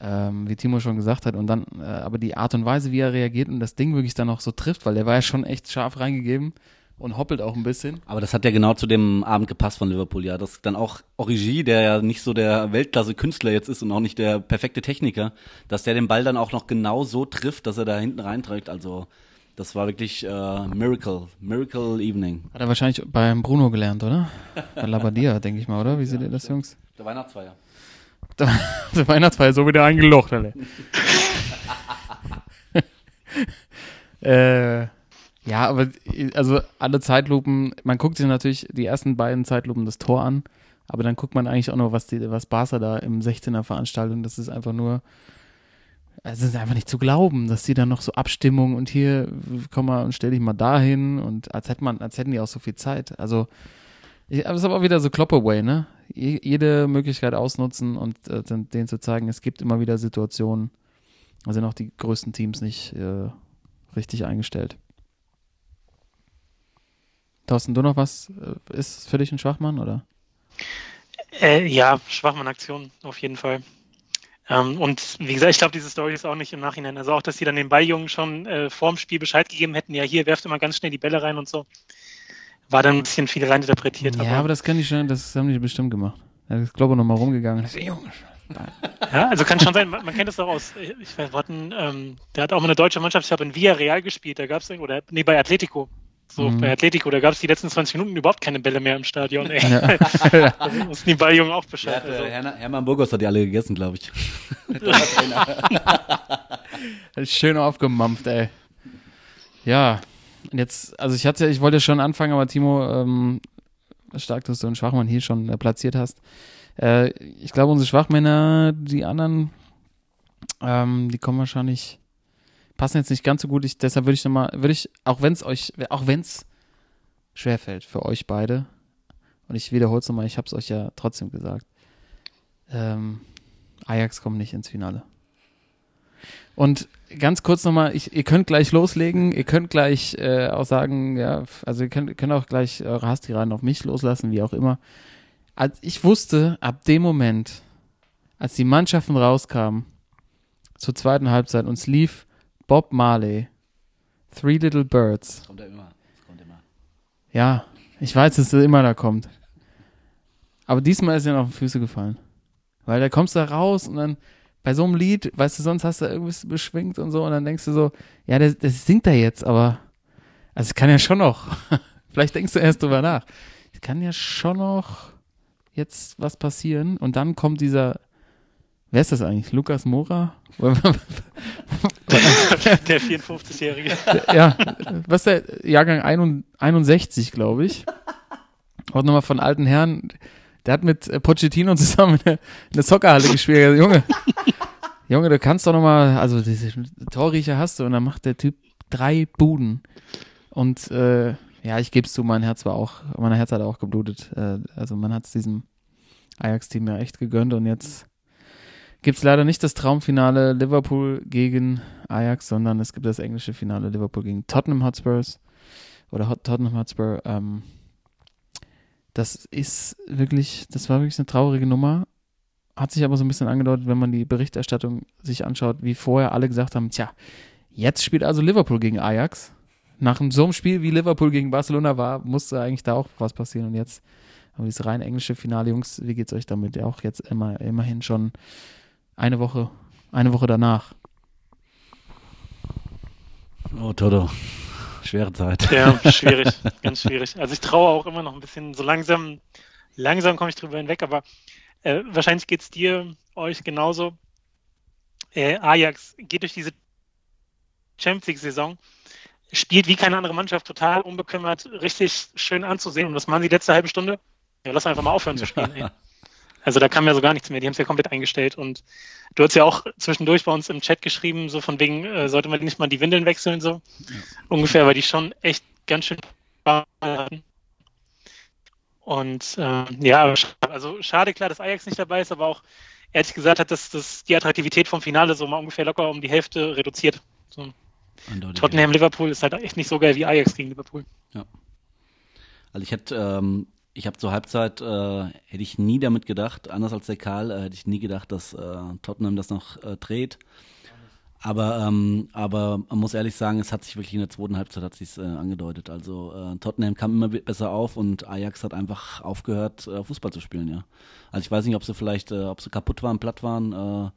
Ähm, wie Timo schon gesagt hat, und dann, äh, aber die Art und Weise, wie er reagiert und das Ding wirklich dann noch so trifft, weil der war ja schon echt scharf reingegeben und hoppelt auch ein bisschen. Aber das hat ja genau zu dem Abend gepasst von Liverpool, ja, dass dann auch Origi, der ja nicht so der Weltklasse-Künstler jetzt ist und auch nicht der perfekte Techniker, dass der den Ball dann auch noch genau so trifft, dass er da hinten reinträgt, also das war wirklich äh, Miracle, Miracle Evening. Hat er wahrscheinlich beim Bruno gelernt, oder? Bei Labbadia, denke ich mal, oder? Wie ja, seht ihr das, stimmt. Jungs? Der Weihnachtsfeier. Der Weihnachtsfeier so wieder eingelocht, alle. äh, ja, aber also alle Zeitlupen, man guckt sich natürlich die ersten beiden Zeitlupen das Tor an, aber dann guckt man eigentlich auch noch, was die, was Barca da im sechzehner veranstaltet und das ist einfach nur, es ist einfach nicht zu glauben, dass die dann noch so Abstimmung und hier, komm mal und stell dich mal dahin und als hätte man, als hätten die auch so viel Zeit, also ich, aber es ist aber auch wieder so Klopp-Away, ne? Je, jede Möglichkeit ausnutzen und äh, denen zu zeigen, es gibt immer wieder Situationen, da sind auch die größten Teams nicht äh, richtig eingestellt. Thorsten, du noch was? Ist es für dich ein Schwachmann, oder? Äh, ja, Schwachmann-Aktion auf jeden Fall. Ähm, und wie gesagt, ich glaube, diese Story ist auch nicht im Nachhinein. Also auch, dass die dann den Balljungen schon äh, vorm Spiel Bescheid gegeben hätten, ja hier, werft immer ganz schnell die Bälle rein und so. War dann ein bisschen viel reininterpretiert. Ja, aber, aber das kann ich schon, das haben die bestimmt gemacht. Da ist Klopp nochmal rumgegangen. Das ist, Junge, ja, also kann schon sein, man, man kennt das doch aus. Ich weiß, hatten, ähm, der hat auch mal eine deutsche Mannschaft, ich habe in Villarreal gespielt, da gab es, oder nee, bei Atletico. So, mhm. bei Atletico, da gab es die letzten zwanzig Minuten überhaupt keine Bälle mehr im Stadion, ey. Ja. Da mussten die Balljungen auch Bescheid. Ja, also. Herr, Hermann Burgos hat die alle gegessen, glaube ich. Schön aufgemampft, ey. Ja. Und jetzt, also ich hatte, ich wollte schon anfangen, aber Timo, ähm, stark, dass du einen Schwachmann hier schon äh, platziert hast. Äh, ich glaube, unsere Schwachmänner, die anderen, ähm, die kommen wahrscheinlich, passen jetzt nicht ganz so gut. Ich, deshalb würde ich nochmal, würde ich, auch wenn es euch, auch wenn es schwerfällt für euch beide, und ich wiederhole es nochmal, ich habe es euch ja trotzdem gesagt, ähm, Ajax kommt nicht ins Finale. Und ganz kurz nochmal, ich, ihr könnt gleich loslegen, ihr könnt gleich äh, auch sagen, ja, also ihr könnt, könnt auch gleich eure Hasstiraden auf mich loslassen, wie auch immer. Als ich wusste, ab dem Moment, als die Mannschaften rauskamen, zur zweiten Halbzeit, uns lief Bob Marley, Three Little Birds. Das kommt ja immer, das kommt immer. Ja, ich weiß, dass das immer da kommt. Aber diesmal ist er noch auf die Füße gefallen. Weil da kommst du da raus und dann bei so einem Lied, weißt du, sonst hast du irgendwas beschwingt und so und dann denkst du so, ja, das, das singt er jetzt, aber also es kann ja schon noch, vielleicht denkst du erst drüber nach, es kann ja schon noch jetzt was passieren und dann kommt dieser, wer ist das eigentlich, Lucas Moura? Der vierundfünfzigjährige. Ja, was ist der Jahrgang einundsechzig, glaube ich. Auch nochmal von alten Herren. Der hat mit Pochettino zusammen eine, eine Soccerhalle gespielt. Also, Junge, Junge, du kannst doch nochmal, also diese Torriecher hast du und dann macht der Typ drei Buden. Und äh, ja, ich gebe es zu, mein Herz war auch, mein Herz hat auch geblutet. Äh, also man hat es diesem Ajax-Team ja echt gegönnt und jetzt gibt es leider nicht das Traumfinale Liverpool gegen Ajax, sondern es gibt das englische Finale Liverpool gegen Tottenham Hotspurs oder Hot- Tottenham Hotspur. Ähm, das ist wirklich, das war wirklich eine traurige Nummer. Hat sich aber so ein bisschen angedeutet, wenn man die Berichterstattung sich anschaut, wie vorher alle gesagt haben, tja, jetzt spielt also Liverpool gegen Ajax. Nach so einem Spiel, wie Liverpool gegen Barcelona war, musste eigentlich da auch was passieren. Und jetzt haben wir das rein englische Finale. Jungs, wie geht's euch damit? Ja, auch jetzt immer, immerhin schon eine Woche, eine Woche danach. Oh, Toto. Schwere Zeit. Ja, schwierig. Ganz schwierig. Also ich traue auch immer noch ein bisschen. So langsam, langsam komme ich drüber hinweg. Aber äh, wahrscheinlich geht's dir, euch genauso. Äh, Ajax geht durch diese Champions League-Saison, spielt wie keine andere Mannschaft, total unbekümmert, richtig schön anzusehen. Und was machen die letzte halbe Stunde? Ja, lass einfach mal aufhören zu spielen. Ey. Also da kam ja so gar nichts mehr. Die haben es ja komplett eingestellt. Und du hast ja auch zwischendurch bei uns im Chat geschrieben, so von wegen, äh, sollte man nicht mal die Windeln wechseln, so ja. Ungefähr, weil die schon echt ganz schön hatten. Und äh, ja, also schade, klar, dass Ajax nicht dabei ist, aber auch ehrlich gesagt hat das, das die Attraktivität vom Finale so mal ungefähr locker um die Hälfte reduziert. So. Tottenham Liverpool ist halt echt nicht so geil wie Ajax gegen Liverpool. Ja. Also ich hätte, ähm, ich habe zur Halbzeit, äh, hätte ich nie damit gedacht, anders als der Karl, äh, hätte ich nie gedacht, dass äh, Tottenham das noch äh, dreht. Aber, ähm, aber man muss ehrlich sagen, es hat sich wirklich in der zweiten Halbzeit hat sich's, äh, angedeutet. Also äh, Tottenham kam immer besser auf und Ajax hat einfach aufgehört, äh, Fußball zu spielen. Ja. Also ich weiß nicht, ob sie vielleicht, äh, ob sie kaputt waren, platt waren. Äh,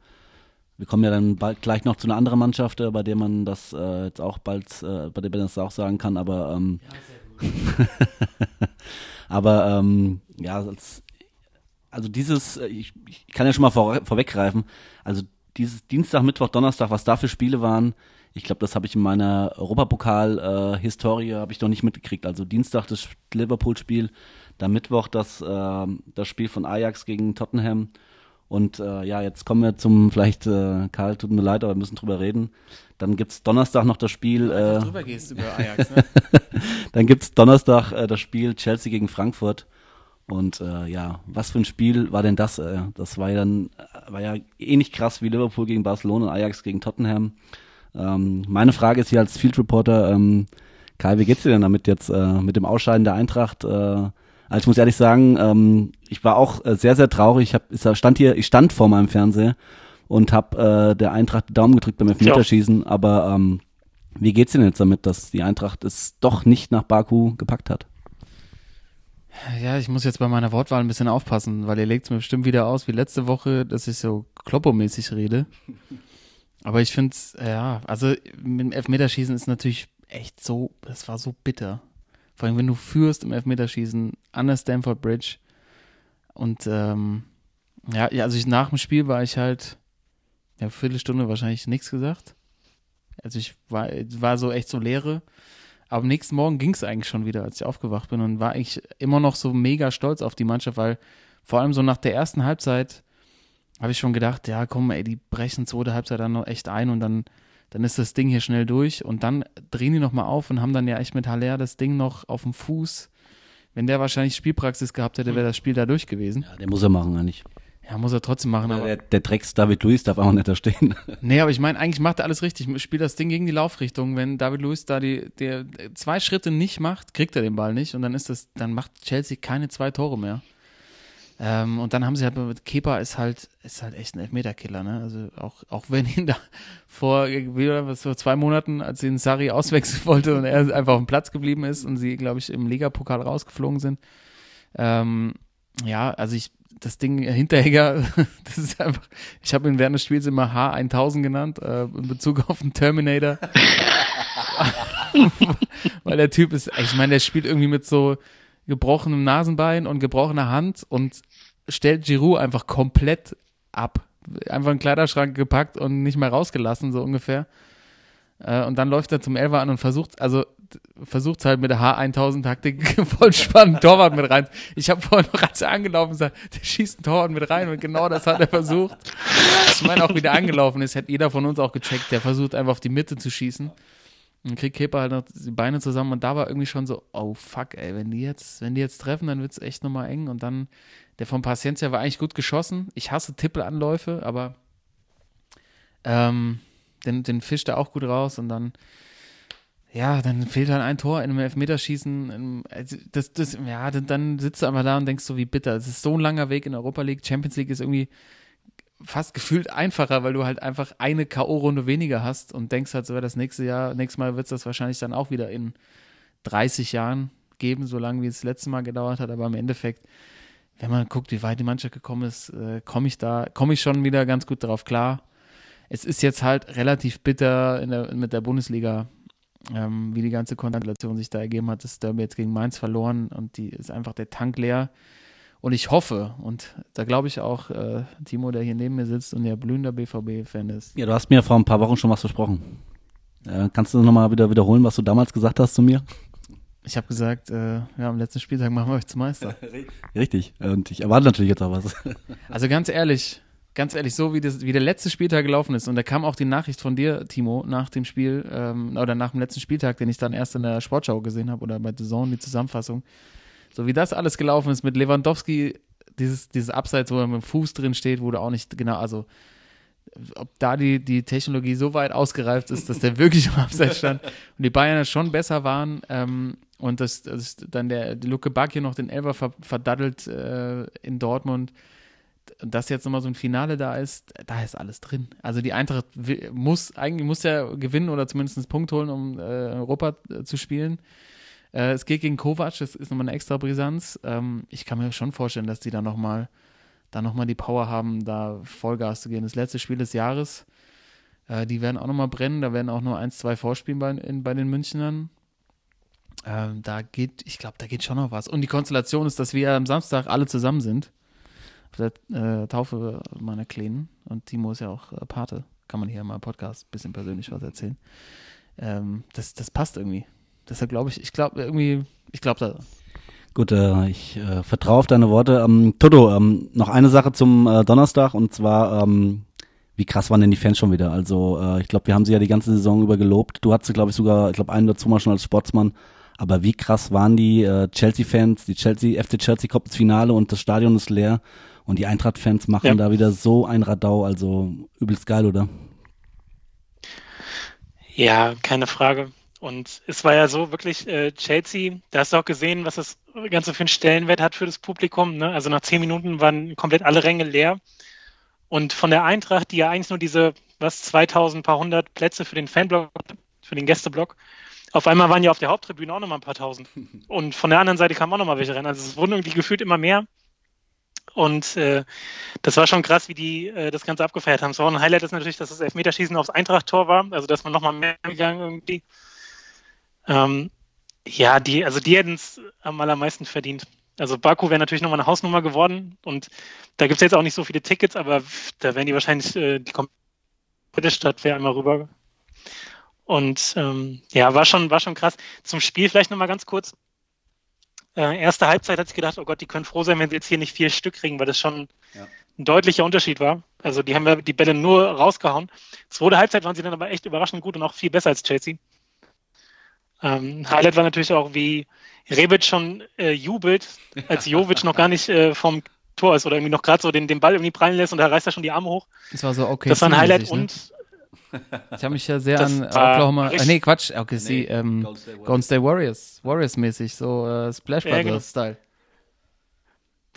Wir kommen ja dann bald gleich noch zu einer anderen Mannschaft, äh, bei der man das äh, jetzt auch bald, äh, bei der man das auch sagen kann, aber ähm, ja, sehr gut. aber ähm, ja, als, also dieses, ich, ich kann ja schon mal vor, vorweggreifen, also dieses Dienstag, Mittwoch, Donnerstag, was da für Spiele waren, ich glaube, das habe ich in meiner Europapokal-Historie äh, habe ich noch nicht mitgekriegt. Also Dienstag das Liverpool-Spiel, dann Mittwoch das, äh, das Spiel von Ajax gegen Tottenham. Und äh, ja, jetzt kommen wir zum, vielleicht, äh, Karl, tut mir leid, aber wir müssen drüber reden. Dann gibt es Donnerstag noch das Spiel. Wenn du äh, drüber gehst über Ajax, ne? Dann gibt es Donnerstag äh, das Spiel Chelsea gegen Frankfurt. Und äh, ja, was für ein Spiel war denn das? Äh? Das war ja dann, war ja ähnlich krass wie Liverpool gegen Barcelona und Ajax gegen Tottenham. Ähm, meine Frage ist hier als Field Reporter, ähm, Karl, wie geht's dir denn damit jetzt äh, mit dem Ausscheiden der Eintracht? Äh, Also ich muss ehrlich sagen, ähm, ich war auch äh, sehr, sehr traurig. Ich, hab, ich stand hier, ich stand vor meinem Fernseher und habe äh, der Eintracht den Daumen gedrückt beim Elfmeterschießen. Aber ähm, wie geht's denn jetzt damit, dass die Eintracht es doch nicht nach Baku gepackt hat? Ja, ich muss jetzt bei meiner Wortwahl ein bisschen aufpassen, weil ihr legt es mir bestimmt wieder aus wie letzte Woche, dass ich so Kloppo-mäßig rede. Aber ich finde es, ja, also mit dem Elfmeterschießen ist natürlich echt so, das war so bitter. Vor allem, wenn du führst im Elfmeterschießen an der Stamford Bridge. Und ähm, ja, also ich, nach dem Spiel war ich halt, ja, eine Viertelstunde wahrscheinlich nichts gesagt. Also ich war, war so echt so Leere. Aber am nächsten Morgen ging es eigentlich schon wieder, als ich aufgewacht bin. Und war eigentlich immer noch so mega stolz auf die Mannschaft, weil vor allem so nach der ersten Halbzeit habe ich schon gedacht, ja komm, ey, die brechen zweite Halbzeit dann noch echt ein und dann dann ist das Ding hier schnell durch und dann drehen die nochmal auf und haben dann ja echt mit Haller das Ding noch auf dem Fuß. Wenn der wahrscheinlich Spielpraxis gehabt hätte, wäre das Spiel da durch gewesen. Ja, der muss er machen eigentlich. Ja, muss er trotzdem machen. Ja, aber der, der Drecks David Luiz darf auch nicht da stehen. Nee, aber ich meine, eigentlich macht er alles richtig. Spielt das Ding gegen die Laufrichtung. Wenn David Luiz da die, die zwei Schritte nicht macht, kriegt er den Ball nicht und dann ist das, dann macht Chelsea keine zwei Tore mehr. Ähm, und dann haben sie halt, Kepa ist halt, ist halt echt ein Elfmeterkiller, ne? Also auch, auch wenn ihn da vor, was, vor zwei Monaten, als sie den Sarri auswechseln wollte und er einfach auf dem Platz geblieben ist und sie, glaube ich, im Ligapokal rausgeflogen sind. Ähm, ja, also ich, das Ding, Hinteregger, das ist einfach, ich habe ihn während des Spiels immer H tausend genannt, äh, in Bezug auf den Terminator. Weil der Typ ist, ich meine, der spielt irgendwie mit so gebrochenem Nasenbein und gebrochener Hand und stellt Giroud einfach komplett ab. Einfach in den Kleiderschrank gepackt und nicht mehr rausgelassen, so ungefähr. Äh, und dann läuft er zum Elfer an und versucht, also versucht es halt mit der H tausend Taktik voll spannend, Torwart mit rein. Ich habe vorhin noch Ratze angelaufen und gesagt, der schießt einen Torwart mit rein und genau das hat er versucht. Ich meine, auch wie der angelaufen ist, hätte jeder von uns auch gecheckt, der versucht einfach auf die Mitte zu schießen. Und kriegt Kepa halt noch die Beine zusammen und da war irgendwie schon so, oh fuck, ey, wenn die jetzt, wenn die jetzt treffen, dann wird's echt nochmal eng. Und dann, der von Paciencia war eigentlich gut geschossen. Ich hasse Tippelanläufe, aber ähm, den, den fischt er auch gut raus und dann ja, dann fehlt halt ein Tor in einem Elfmeterschießen. In, das, das, ja, dann sitzt du einfach da und denkst so, wie bitter. Es ist so ein langer Weg in Europa League. Champions League ist irgendwie fast gefühlt einfacher, weil du halt einfach eine K O-Runde weniger hast und denkst halt so, das nächste Jahr, nächstes Mal wird es das wahrscheinlich dann auch wieder in dreißig Jahren geben, so lange wie es das letzte Mal gedauert hat. Aber im Endeffekt, wenn man guckt, wie weit die Mannschaft gekommen ist, äh, komme ich da, komme ich schon wieder ganz gut drauf klar. Es ist jetzt halt relativ bitter in der, mit der Bundesliga. Ähm, wie die ganze Konstellation sich da ergeben hat, das Derby jetzt gegen Mainz verloren und die ist einfach der Tank leer. Und ich hoffe, und da glaube ich auch, äh, Timo, der hier neben mir sitzt und ja blühender B V B-Fan ist. Ja, du hast mir vor ein paar Wochen schon was versprochen. Äh, kannst du nochmal wieder wiederholen, was du damals gesagt hast zu mir? Ich habe gesagt, äh, ja, am letzten Spieltag machen wir euch zum Meister. Richtig, und ich erwarte natürlich jetzt auch was. Also ganz ehrlich, Ganz ehrlich, so wie, das, wie der letzte Spieltag gelaufen ist, und da kam auch die Nachricht von dir, Timo, nach dem Spiel ähm, oder nach dem letzten Spieltag, den ich dann erst in der Sportschau gesehen habe oder bei The Zone, die Zusammenfassung, so wie das alles gelaufen ist mit Lewandowski, dieses, dieses Abseits, wo er mit dem Fuß drin steht, wo du auch nicht genau, also ob da die, die Technologie so weit ausgereift ist, dass der wirklich im Abseits stand und die Bayern schon besser waren ähm, und dass das dann der Luke Bakio noch den Elfer verdaddelt äh, in Dortmund. Dass jetzt nochmal so ein Finale da ist, da ist alles drin. Also die Eintracht muss, eigentlich muss ja gewinnen oder zumindest einen Punkt holen, um äh, Europa zu spielen. Äh, es geht gegen Kovac, das ist nochmal eine extra Brisanz. Ähm, ich kann mir schon vorstellen, dass die da nochmal da noch mal die Power haben, da Vollgas zu gehen. Das letzte Spiel des Jahres, äh, die werden auch nochmal brennen, da werden auch nur ein, zwei Vorspielen bei, in, bei den Münchnern. Ähm, da geht, ich glaube, da geht schon noch was. Und die Konstellation ist, dass wir am Samstag alle zusammen sind. Der äh, Taufe meiner Kleinen, und Timo ist ja auch äh, Pate, kann man hier mal im Podcast ein bisschen persönlich was erzählen. Ähm, das, das passt irgendwie. Deshalb glaube ich, ich glaube irgendwie, ich glaube da. Gut, äh, ich äh, vertraue auf deine Worte. Ähm, Toto, ähm, noch eine Sache zum äh, Donnerstag, und zwar, ähm, wie krass waren denn die Fans schon wieder? Also äh, ich glaube, wir haben sie ja die ganze Saison über gelobt. Du hattest, glaube ich, sogar, ich glaube, ein oder zweimal schon als Sportsmann. Aber wie krass waren die äh, Chelsea-Fans? Die Chelsea, F C Chelsea kommt ins Finale und das Stadion ist leer. Und die Eintracht-Fans machen ja da wieder so ein Radau, also übelst geil, oder? Ja, keine Frage. Und es war ja so, wirklich äh, Chelsea, da hast du auch gesehen, was das Ganze für einen Stellenwert hat für das Publikum, ne? Also nach zehn Minuten waren komplett alle Ränge leer. Und von der Eintracht, die ja eigentlich nur diese, was, zweitausend, paar hundert Plätze für den Fanblock, für den Gästeblock, auf einmal waren ja auf der Haupttribüne auch nochmal ein paar tausend. Und von der anderen Seite kamen auch nochmal welche rein. Also es wurden irgendwie gefühlt immer mehr. Und äh, das war schon krass, wie die äh, das Ganze abgefeiert haben. So ein Highlight ist natürlich, dass das Elfmeterschießen aufs Eintracht-Tor war, also dass man nochmal mehr gegangen irgendwie. Ähm, ja, die, also die hätten es am allermeisten verdient. Also Baku wäre natürlich nochmal eine Hausnummer geworden, und da gibt es jetzt auch nicht so viele Tickets, aber da wären die wahrscheinlich, äh, die komplette Stadt wäre einmal rüber. Und ähm, ja, war schon, war schon krass. Zum Spiel vielleicht nochmal ganz kurz. Äh, erste Halbzeit hat sich gedacht, oh Gott, die können froh sein, wenn sie jetzt hier nicht vier Stück kriegen, weil das schon ja. ein deutlicher Unterschied war. Also die haben ja die Bälle nur rausgehauen. Zweite Halbzeit waren sie dann aber echt überraschend gut und auch viel besser als Chelsea. Ähm, Highlight war natürlich auch, wie Rebic schon äh, jubelt, als Jovic noch gar nicht äh, vom Tor ist oder irgendwie noch gerade so den, den Ball irgendwie prallen lässt, und da reißt er schon die Arme hoch. Das war so okay. Das war ein Highlight, ne? Und ich habe mich ja sehr das an Oklahoma, äh, nee, Quatsch, okay, nee, sie, ähm, Golden State Warriors, Warriors-mäßig, so äh, Splash Brothers-Style. Ja,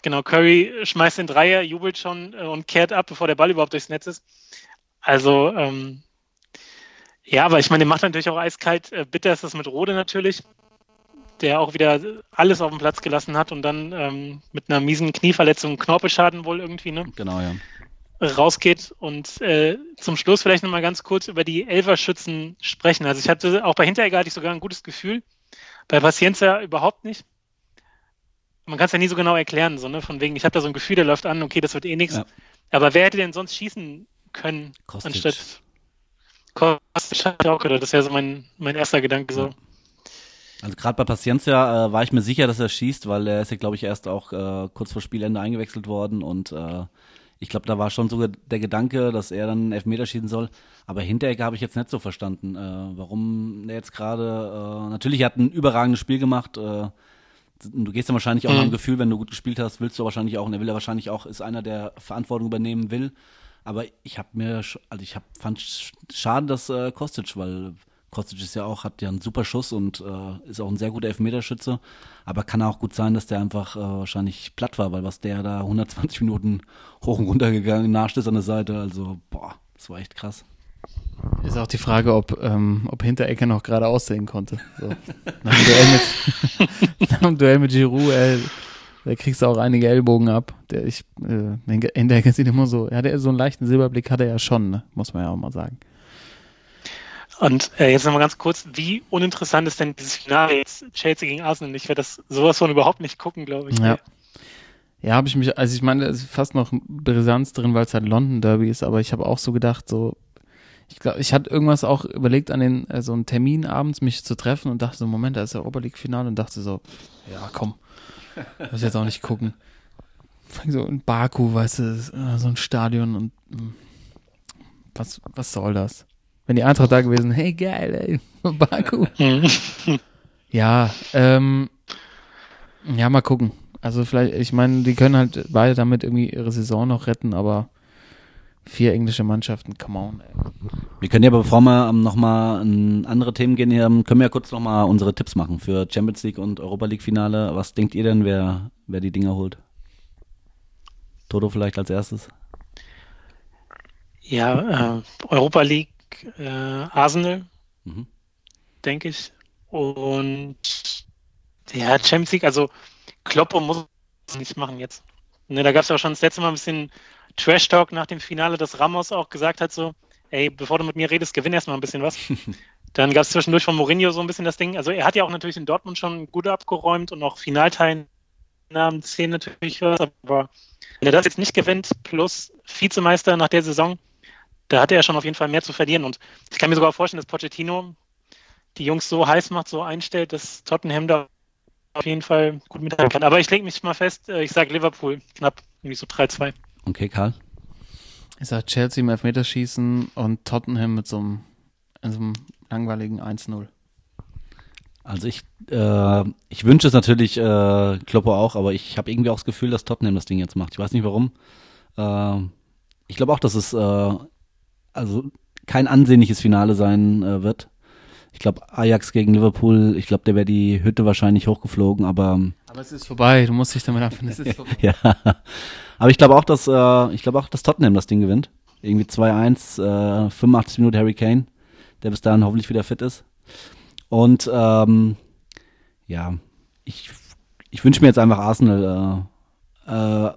genau. genau, Curry schmeißt den Dreier, jubelt schon äh, und kehrt ab, bevor der Ball überhaupt durchs Netz ist. Also, ähm, ja, aber ich meine, der macht natürlich auch eiskalt. Äh, bitter ist das mit Rode natürlich, der auch wieder alles auf den Platz gelassen hat und dann ähm, mit einer miesen Knieverletzung, Knorpelschaden wohl irgendwie, ne? Genau, ja. rausgeht. Und äh, zum Schluss vielleicht nochmal ganz kurz über die Elferschützen sprechen. Also ich hatte auch bei Hinteregger hatte ich sogar ein gutes Gefühl, bei Paciencia überhaupt nicht. Man kann es ja nie so genau erklären, so, ne? Von wegen, ich habe da so ein Gefühl, der läuft an, okay, das wird eh nichts. Ja. Aber wer hätte denn sonst schießen können? Kostic. Anstatt Kostic hat auch gedacht, das wäre so mein, mein erster Gedanke so. Also gerade bei Paciencia äh, war ich mir sicher, dass er schießt, weil er ist ja, glaube ich, erst auch äh, kurz vor Spielende eingewechselt worden und äh, ich glaube, da war schon sogar der Gedanke, dass er dann einen Elfmeter schießen soll, aber Hinteregger habe ich jetzt nicht so verstanden, äh, warum er jetzt gerade, äh, natürlich, er hat ein überragendes Spiel gemacht, äh, du gehst dann wahrscheinlich auch mhm. nach dem Gefühl, wenn du gut gespielt hast, willst du wahrscheinlich auch, und er will ja wahrscheinlich auch, ist einer, der Verantwortung übernehmen will, aber ich habe mir, also ich hab, fand schade, dass äh, Kostic, weil Kostic ist ja auch, hat ja einen super Schuss und äh, ist auch ein sehr guter Elfmeterschütze, aber kann auch gut sein, dass der einfach äh, wahrscheinlich platt war, weil was der da hundertzwanzig Minuten hoch und runter gegangen, nascht ist an der Seite, also boah, das war echt krass. Ist auch die Frage, ob, ähm, ob Hinteregger noch gerade aussehen konnte. So. Nach dem Duell mit, nach dem Duell mit Giroud, ey, da kriegst du auch einige Ellbogen ab. Der, ich, äh, Hinteregger sieht immer so, ja, der, so einen leichten Silberblick hat er ja schon, ne? Muss man ja auch mal sagen. Und äh, jetzt nochmal ganz kurz, wie uninteressant ist denn dieses Finale jetzt, Chelsea gegen Arsenal? Ich werde das sowas von überhaupt nicht gucken, glaube ich. Ja, ja habe ich mich, also ich meine, da ist fast noch Brisanz drin, weil es halt London Derby ist, aber ich habe auch so gedacht, so, ich glaube, ich hatte irgendwas auch überlegt, an den, also einen Termin abends mich zu treffen und dachte so, Moment, da ist der Europa League-Finale und dachte so, ja komm, muss jetzt auch nicht gucken. So in Baku, weißt du, so ein Stadion und was, was soll das? Wenn die Eintracht da gewesen, hey geil, ey, Baku. ja, ähm, ja, mal gucken. Also vielleicht, ich meine, die können halt beide damit irgendwie ihre Saison noch retten, aber vier englische Mannschaften, come on. Ey. Wir können ja, bevor wir um, nochmal in andere Themen gehen, können wir ja kurz nochmal unsere Tipps machen für Champions League und Europa League Finale. Was denkt ihr denn, wer, wer die Dinger holt? Toto vielleicht als erstes? Ja, äh, Europa League Äh, Arsenal, mhm. denke ich. Und ja, Champions League, also Klopp muss nichts machen jetzt. Ne, da gab es ja auch schon das letzte Mal ein bisschen Trash-Talk nach dem Finale, dass Ramos auch gesagt hat so, ey, bevor du mit mir redest, gewinn erstmal ein bisschen was. Dann gab es zwischendurch von Mourinho so ein bisschen das Ding, also er hat ja auch natürlich in Dortmund schon gut abgeräumt und auch Finalteilnahmen zählen natürlich was, aber wenn er das jetzt nicht gewinnt, plus Vizemeister nach der Saison, da hatte er schon auf jeden Fall mehr zu verlieren. Und ich kann mir sogar vorstellen, dass Pochettino die Jungs so heiß macht, so einstellt, dass Tottenham da auf jeden Fall gut mithalten kann. Aber ich lege mich mal fest, ich sage Liverpool knapp, irgendwie so drei zwei. Okay, Karl? Ich sage Chelsea im Elfmeterschießen und Tottenham mit so einem, so einem langweiligen eins null. Also ich, äh, ich wünsche es natürlich äh, Klopp auch, aber ich habe irgendwie auch das Gefühl, dass Tottenham das Ding jetzt macht. Ich weiß nicht, warum. Äh, ich glaube auch, dass es... Äh, also kein ansehnliches Finale sein äh, wird. Ich glaube, Ajax gegen Liverpool, ich glaube, der wäre die Hütte wahrscheinlich hochgeflogen, aber... Aber es ist vorbei, du musst dich damit abfinden, es ist vorbei. Ja, aber ich glaube auch, dass äh, ich glaube auch, dass Tottenham das Ding gewinnt. Irgendwie zwei eins, äh, fünfundachtzig Minuten Harry Kane, der bis dahin hoffentlich wieder fit ist. Und ähm, ja, ich, ich wünsche mir jetzt einfach Arsenal. Äh, äh,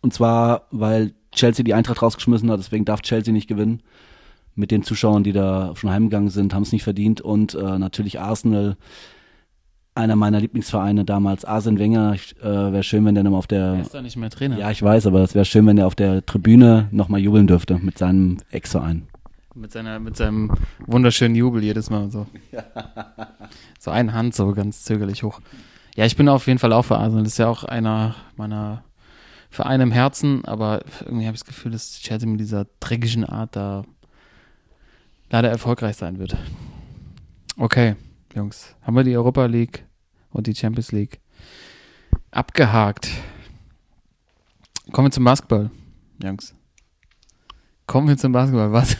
und zwar, weil Chelsea die Eintracht rausgeschmissen hat, deswegen darf Chelsea nicht gewinnen. Mit den Zuschauern, die da schon heimgegangen sind, haben es nicht verdient. Und äh, natürlich Arsenal, einer meiner Lieblingsvereine damals, Arsene Wenger. Äh, wäre schön, wenn der nochmal auf der... Er ist doch nicht mehr Trainer. Ja, ich weiß, aber es wäre schön, wenn der auf der Tribüne nochmal jubeln dürfte mit seinem Ex-Verein. Mit, seiner, mit seinem wunderschönen Jubel jedes Mal so. So eine Hand so ganz zögerlich hoch. Ja, ich bin auf jeden Fall auch für Arsenal. Das ist ja auch einer meiner... für einen im Herzen, aber irgendwie habe ich das Gefühl, dass Chelsea mit dieser dreckigen Art da leider erfolgreich sein wird. Okay, Jungs, haben wir die Europa League und die Champions League abgehakt. Kommen wir zum Basketball, Jungs. Kommen wir zum Basketball. Was,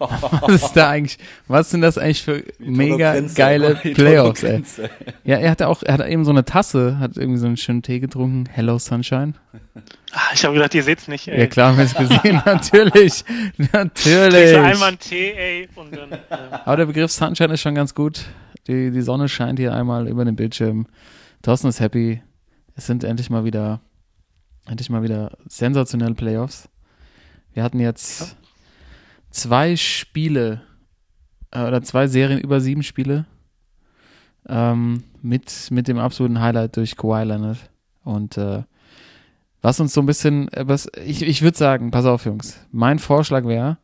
was ist da eigentlich, was sind das eigentlich für mega geile Playoffs, ey? Ja, er hatte auch, er hat eben so eine Tasse, hat irgendwie so einen schönen Tee getrunken. Hello Sunshine. Ich habe gedacht, ihr seht's nicht, ey. Ja klar, haben wir es gesehen, natürlich. Natürlich. Ich einmal einen Tee, ey. Und dann, ähm. Aber der Begriff Sunshine ist schon ganz gut. Die, die Sonne scheint hier einmal über den Bildschirm. Thorsten ist happy. Es sind endlich mal wieder, endlich mal wieder sensationelle Playoffs. Wir hatten jetzt zwei Spiele äh, oder zwei Serien über sieben Spiele ähm, mit, mit dem absoluten Highlight durch Kawhi Leonard. Und äh, was uns so ein bisschen, äh, was, ich, ich würde sagen, pass auf Jungs, mein Vorschlag wäre,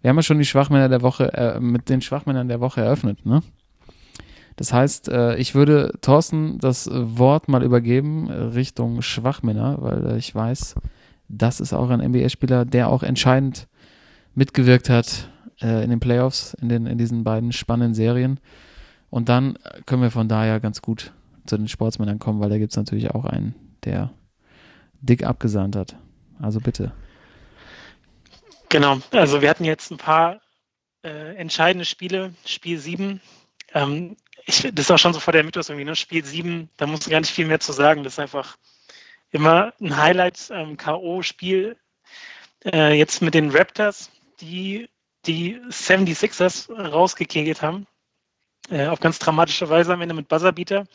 Wir haben ja schon die Schwachmänner der Woche äh, mit den Schwachmännern der Woche eröffnet, ne? Das heißt, äh, ich würde Thorsten das Wort mal übergeben Richtung Schwachmänner, weil äh, ich weiß, das ist auch ein N B A-Spieler, der auch entscheidend mitgewirkt hat äh, in den Playoffs, in, den, in diesen beiden spannenden Serien. Und dann können wir von daher ganz gut zu den Sportsmännern kommen, weil da gibt es natürlich auch einen, der dick abgesahnt hat. Also bitte. Genau, also wir hatten jetzt ein paar äh, entscheidende Spiele. Spiel sieben, ähm, ich, das ist auch schon so vor der Mythos irgendwie, ne? Spiel sieben, da muss gar nicht viel mehr zu sagen. Das ist einfach immer ein Highlight, ähm, K O-Spiel. Äh, jetzt mit den Raptors, die die seventy-sixers rausgekegelt haben. Äh, auf ganz dramatische Weise am Ende mit Buzzerbeater.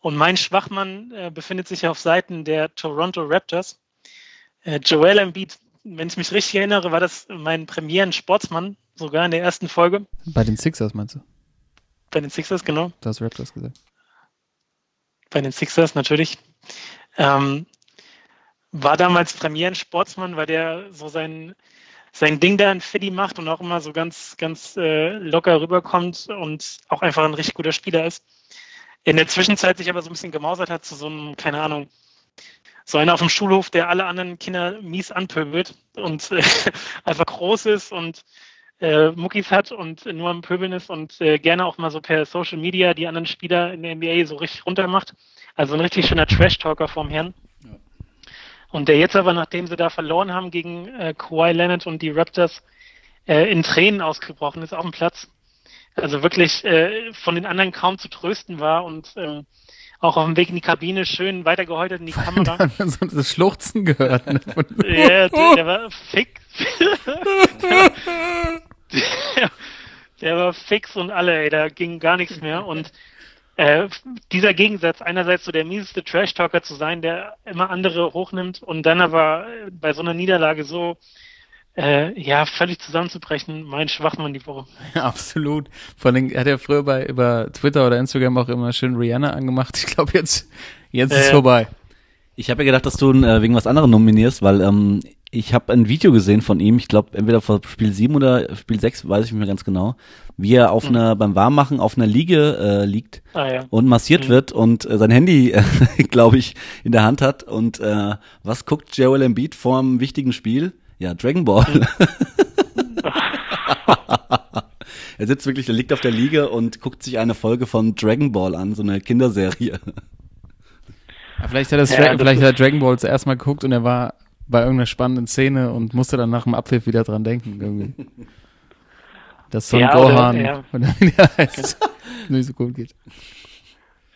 Und mein Schwachmann äh, befindet sich auf Seiten der Toronto Raptors. Äh, Joel Embiid, wenn ich mich richtig erinnere, war das mein Premieren-Sportsmann, sogar in der ersten Folge. Bei den Sixers meinst du? Bei den Sixers, genau. Du hast Raptors gesagt. Bei den Sixers natürlich. Ähm, war damals Premieren-Sportsmann, weil der so sein, sein Ding da in Philly macht und auch immer so ganz, ganz äh, locker rüberkommt und auch einfach ein richtig guter Spieler ist. In der Zwischenzeit sich aber so ein bisschen gemausert hat zu so einem, keine Ahnung, so einer auf dem Schulhof, der alle anderen Kinder mies anpöbelt und äh, einfach groß ist und äh, Muckis hat und nur am Pöbeln ist und äh, gerne auch mal so per Social Media die anderen Spieler in der N B A so richtig runter macht. Also ein richtig schöner Trash-Talker vom Herrn. Ja. Und der jetzt aber, nachdem sie da verloren haben gegen äh, Kawhi Leonard und die Raptors, äh, in Tränen ausgebrochen ist auf dem Platz. Also wirklich äh, von den anderen kaum zu trösten war und äh, auch auf dem Weg in die Kabine schön weitergeheult in die Kamera. Dann haben wir so das Schluchzen gehört. Ne? Ja, der, der war fix. der, der, der war fix und alle, ey, da ging gar nichts mehr. Und Äh, dieser Gegensatz, einerseits so der mieseste Trash-Talker zu sein, der immer andere hochnimmt und dann aber bei so einer Niederlage so äh, ja völlig zusammenzubrechen, mein Schwachmann die Woche. Ja, absolut. Vor allem hat er früher bei über Twitter oder Instagram auch immer schön Rihanna angemacht. Ich glaube, jetzt, jetzt äh, ist es vorbei. Ich habe ja gedacht, dass du äh, wegen was anderem nominierst, weil ähm, ich habe ein Video gesehen von ihm, ich glaube entweder vor Spiel sieben oder Spiel sechs, weiß ich nicht mehr ganz genau, wie er auf mhm. einer beim Warmmachen auf einer Liege äh, liegt ah, ja. und massiert mhm. wird und äh, sein Handy, äh, glaube ich, in der Hand hat. Und äh, was guckt Joel Embiid vorm wichtigen Spiel? Ja, Dragon Ball. Mhm. Er sitzt wirklich, er liegt auf der Liege und guckt sich eine Folge von Dragon Ball an, so eine Kinderserie. Ja, vielleicht hat er Dra- ja, vielleicht hat er Dragon Balls erstmal geguckt und er war bei irgendeiner spannenden Szene und musste dann nach dem Abpfiff wieder dran denken. Irgendwie. Das Son ja, Gohan, ja. ja, es nicht so gut geht.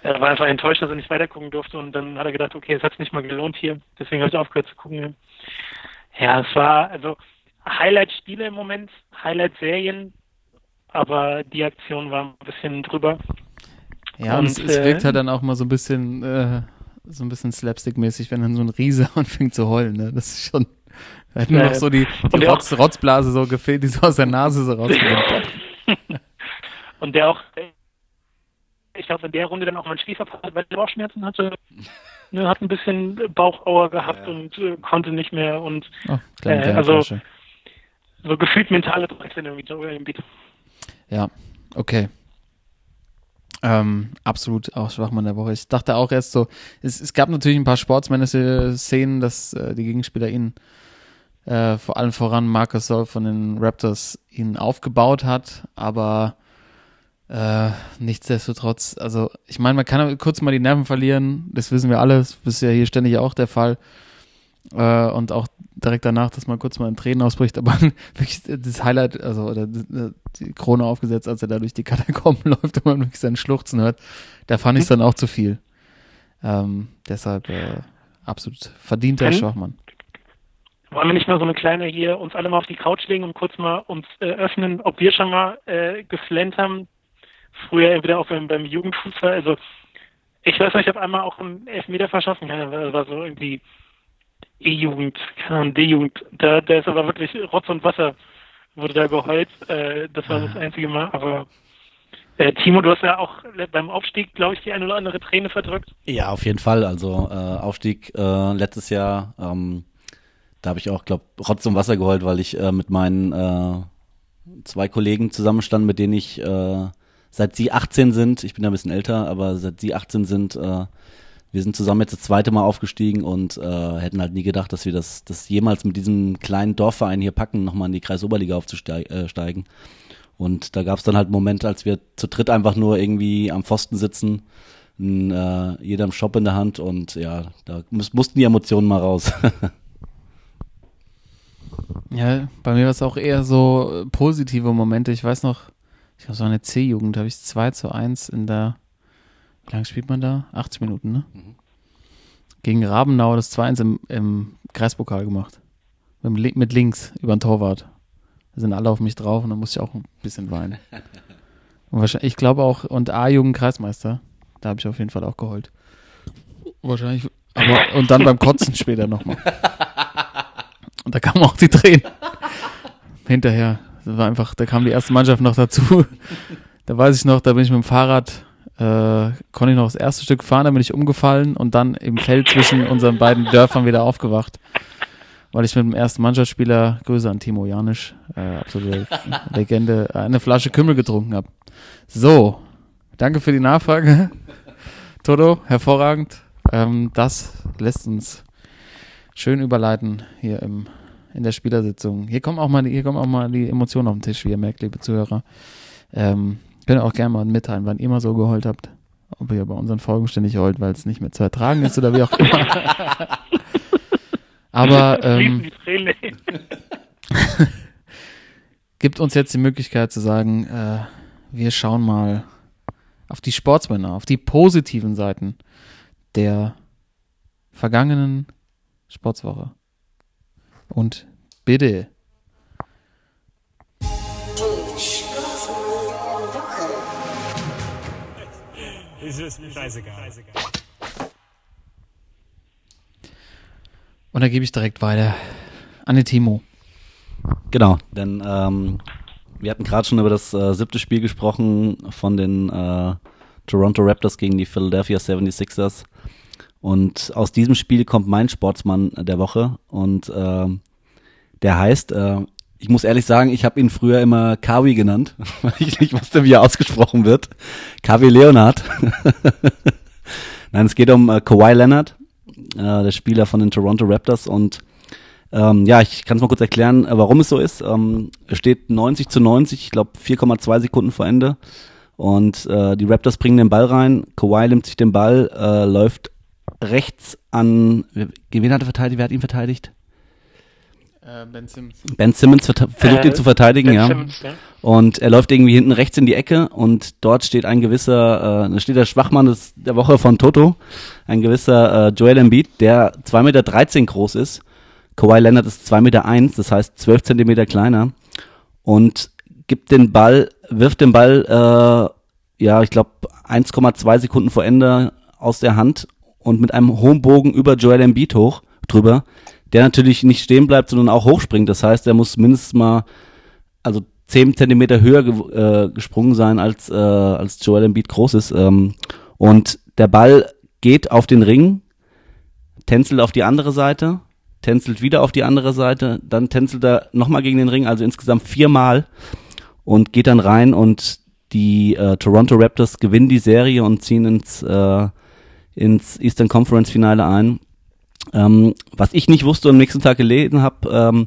Er war einfach enttäuscht, dass er nicht weitergucken durfte und dann hat er gedacht, okay, es hat sich nicht mal gelohnt hier, deswegen habe ich aufgehört zu gucken. Ja, es war also Highlight-Spiele im Moment, Highlight-Serien, aber die Aktion war ein bisschen drüber. Ja, und, und es, äh, es wirkt halt dann auch mal so ein bisschen... Äh, so ein bisschen Slapstick-mäßig, wenn dann so ein Riese anfängt zu heulen, ne? Das ist schon, da hat nur noch so die, die Rotz, Rotzblase so gefehlt, die so aus der Nase so rausgekommen. Und der auch, ich glaube, in der Runde dann auch mal ein Spiel verpasst hat, weil er Bauchschmerzen hatte, ne, hat ein bisschen Bauchauer gehabt ja. und äh, konnte nicht mehr und, oh, kleine, kleine äh, also, Flasche. So gefühlt mentale Drecksinn irgendwie im Beat. Ja, okay. Ähm, absolut auch Schwachmann der Woche. Ich dachte auch erst so, es, es gab natürlich ein paar sportsmännische Szenen, dass äh, die Gegenspieler ihn äh, vor allem voran Marcus Sol von den Raptors ihn aufgebaut hat, aber äh, nichtsdestotrotz, also ich meine, man kann kurz mal die Nerven verlieren, das wissen wir alle, das ist ja hier ständig auch der Fall äh, und auch direkt danach, dass man kurz mal in Tränen ausbricht, aber wirklich das Highlight, also oder die Krone aufgesetzt, als er da durch die Katakomben läuft und man wirklich seinen Schluchzen hört, da fand ich es dann auch zu viel. Ähm, deshalb äh, absolut verdienter Schwachmann. Wollen wir nicht mal so eine kleine hier, uns alle mal auf die Couch legen und kurz mal uns äh, öffnen, ob wir schon mal äh, geflennt haben, früher entweder auch beim, beim Jugendfußball, also ich weiß nicht, ob einmal auch im Elfmeter verschossen kann, das war so irgendwie E-Jugend, D-Jugend, da, da ist aber wirklich Rotz und Wasser, wurde da geheult, äh, das war das einzige Mal, aber äh, Timo, du hast ja auch beim Aufstieg, glaube ich, die eine oder andere Träne verdrückt. Ja, auf jeden Fall, also äh, Aufstieg äh, letztes Jahr, ähm, da habe ich auch, glaube ich, Rotz und Wasser geheult, weil ich äh, mit meinen äh, zwei Kollegen zusammenstanden, mit denen ich, äh, seit sie achtzehn sind, ich bin da ein bisschen älter, aber seit sie achtzehn sind, äh, wir sind zusammen jetzt das zweite Mal aufgestiegen und äh, hätten halt nie gedacht, dass wir das, das jemals mit diesem kleinen Dorfverein hier packen, nochmal in die Kreisoberliga aufzusteigen. Und da gab es dann halt Momente, als wir zu dritt einfach nur irgendwie am Pfosten sitzen, in, äh, jeder im Shop in der Hand und ja, da muss, mussten die Emotionen mal raus. Ja, bei mir war es auch eher so positive Momente. Ich weiß noch, ich glaube, so eine C-Jugend, habe ich zwei zu eins in der, wie lange spielt man da? achtzig Minuten, ne? Mhm. Gegen Rabenau das zwei eins im, im Kreispokal gemacht. Mit, mit links über den Torwart. Da sind alle auf mich drauf und dann musste ich auch ein bisschen weinen. Und wahrscheinlich, ich glaube auch, und A-Jugend Kreismeister, da habe ich auf jeden Fall auch geheult. Wahrscheinlich, aber, und dann beim Kotzen später nochmal. Und da kamen auch die Tränen. Hinterher, das war einfach, da kam die erste Mannschaft noch dazu. Da weiß ich noch, da bin ich mit dem Fahrrad, äh, konnte ich noch das erste Stück fahren, da bin ich umgefallen und dann im Feld zwischen unseren beiden Dörfern wieder aufgewacht, weil ich mit dem ersten Mannschaftsspieler, Grüße an Timo Janisch, äh, absolute Legende, eine Flasche Kümmel getrunken habe. So, danke für die Nachfrage. Toto, hervorragend. Ähm, das lässt uns schön überleiten hier im, in der Spielersitzung. Hier kommen auch mal die, hier kommen auch mal die Emotionen auf den Tisch, wie ihr merkt, liebe Zuhörer. Ähm, könnt ihr auch gerne mal mitteilen, wann ihr mal so geheult habt. Ob ihr bei unseren Folgen ständig heult, weil es nicht mehr zu ertragen ist oder wie auch immer. Aber ähm, gibt uns jetzt die Möglichkeit zu sagen, äh, wir schauen mal auf die Sportsmänner, auf die positiven Seiten der vergangenen Sportswoche. Und bitte. Die Sportsmänner der Woche. Es ist mir scheißegal. Und da gebe ich direkt weiter an den Timo. Genau, denn ähm, wir hatten gerade schon über das äh, siebte Spiel gesprochen von den äh, Toronto Raptors gegen die Philadelphia seventy-sixers. Und aus diesem Spiel kommt mein Sportsmann der Woche und äh, der heißt, äh, ich muss ehrlich sagen, ich habe ihn früher immer Kawhi genannt, weil ich nicht wusste, wie er ausgesprochen wird. Kawhi Leonard. Nein, es geht um äh, Kawhi Leonard. Äh, der Spieler von den Toronto Raptors und ähm, ja, ich kann es mal kurz erklären, äh, warum es so ist. Ähm, es steht neunzig zu neunzig, ich glaube vier Komma zwei Sekunden vor Ende und äh, die Raptors bringen den Ball rein, Kawhi nimmt sich den Ball, äh, läuft rechts an, wen hat er verteidigt, wer hat ihn verteidigt? Äh, Ben Simmons. Ben Simmons verte- versucht äh, ihn zu verteidigen, Ben ja. Simmons, ja. Und er läuft irgendwie hinten rechts in die Ecke und dort steht ein gewisser, äh, steht der Schwachmann des, der Woche von Toto, ein gewisser äh, Joel Embiid, der zwei Meter dreizehn groß ist. Kawhi Leonard ist zwei Meter eins, das heißt zwölf Zentimeter kleiner und gibt den Ball, wirft den Ball, äh, ja, ich glaube eins Komma zwei Sekunden vor Ende aus der Hand und mit einem hohen Bogen über Joel Embiid hoch, drüber, der natürlich nicht stehen bleibt, sondern auch hochspringt. Das heißt, er muss mindestens mal also zehn Zentimeter höher ge- äh, gesprungen sein, als, äh, als Joel Embiid groß ist. Ähm, und der Ball geht auf den Ring, tänzelt auf die andere Seite, tänzelt wieder auf die andere Seite, dann tänzelt er nochmal gegen den Ring, also insgesamt viermal und geht dann rein und die äh, Toronto Raptors gewinnen die Serie und ziehen ins, äh, ins Eastern Conference Finale ein. Ähm, was ich nicht wusste und am nächsten Tag gelesen habe, ähm,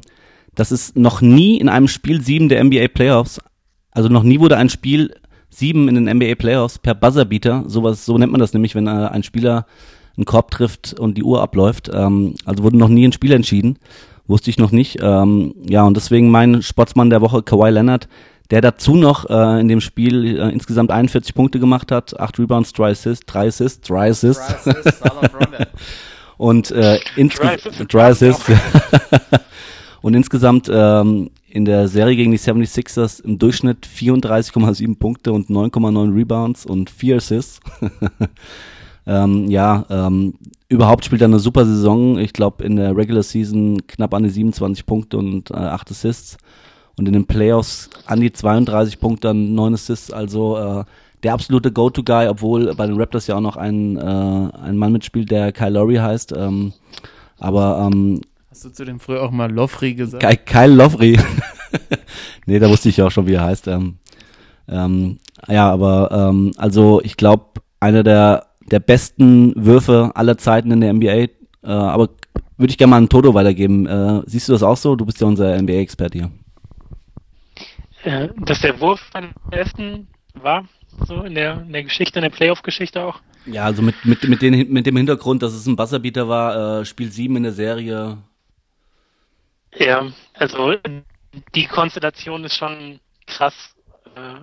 dass es noch nie in einem Spiel sieben der N B A Playoffs, also noch nie wurde ein Spiel sieben in den N B A Playoffs per Buzzerbeater, sowas, so nennt man das nämlich, wenn äh, ein Spieler einen Korb trifft und die Uhr abläuft, ähm, also wurde noch nie ein Spiel entschieden, wusste ich noch nicht, ähm, ja und deswegen mein Sportsmann der Woche, Kawhi Leonard, der dazu noch äh, in dem Spiel äh, insgesamt einundvierzig Punkte gemacht hat, acht Rebounds, drei Assists, drei Assists, drei Assists, Und, äh, insges- und insgesamt ähm, in der Serie gegen die seventy-sixers im Durchschnitt vierunddreißig Komma sieben Punkte und neun Komma neun Rebounds und vier Assists. ähm, ja, ähm, überhaupt spielt er eine super Saison. Ich glaube, in der Regular Season knapp an die siebenundzwanzig Punkte und äh, acht Assists. Und in den Playoffs an die zweiunddreißig Punkte und neun Assists. Also äh, der absolute Go-To-Guy, obwohl bei den Raptors ja auch noch ein, äh, ein Mann mitspielt, der Kyle Lowry heißt. Ähm, aber ähm, hast du zu dem früher auch mal Lowry gesagt? Kyle Lowry. Nee, da wusste ich ja auch schon, wie er heißt. Ähm, ähm, ja, aber ähm, also ich glaube, einer der, der besten Würfe aller Zeiten in der N B A. Äh, aber würde ich gerne mal an Toto weitergeben. Äh, siehst du das auch so? Du bist ja unser N B A-Experte hier. Äh, dass der Wurf am besten war, so in der, in der Geschichte, in der Playoff-Geschichte auch. Ja, also mit, mit, mit, den, mit dem Hintergrund, dass es ein Buzzerbeater war, äh, Spiel sieben in der Serie. Ja, also die Konstellation ist schon krass, äh,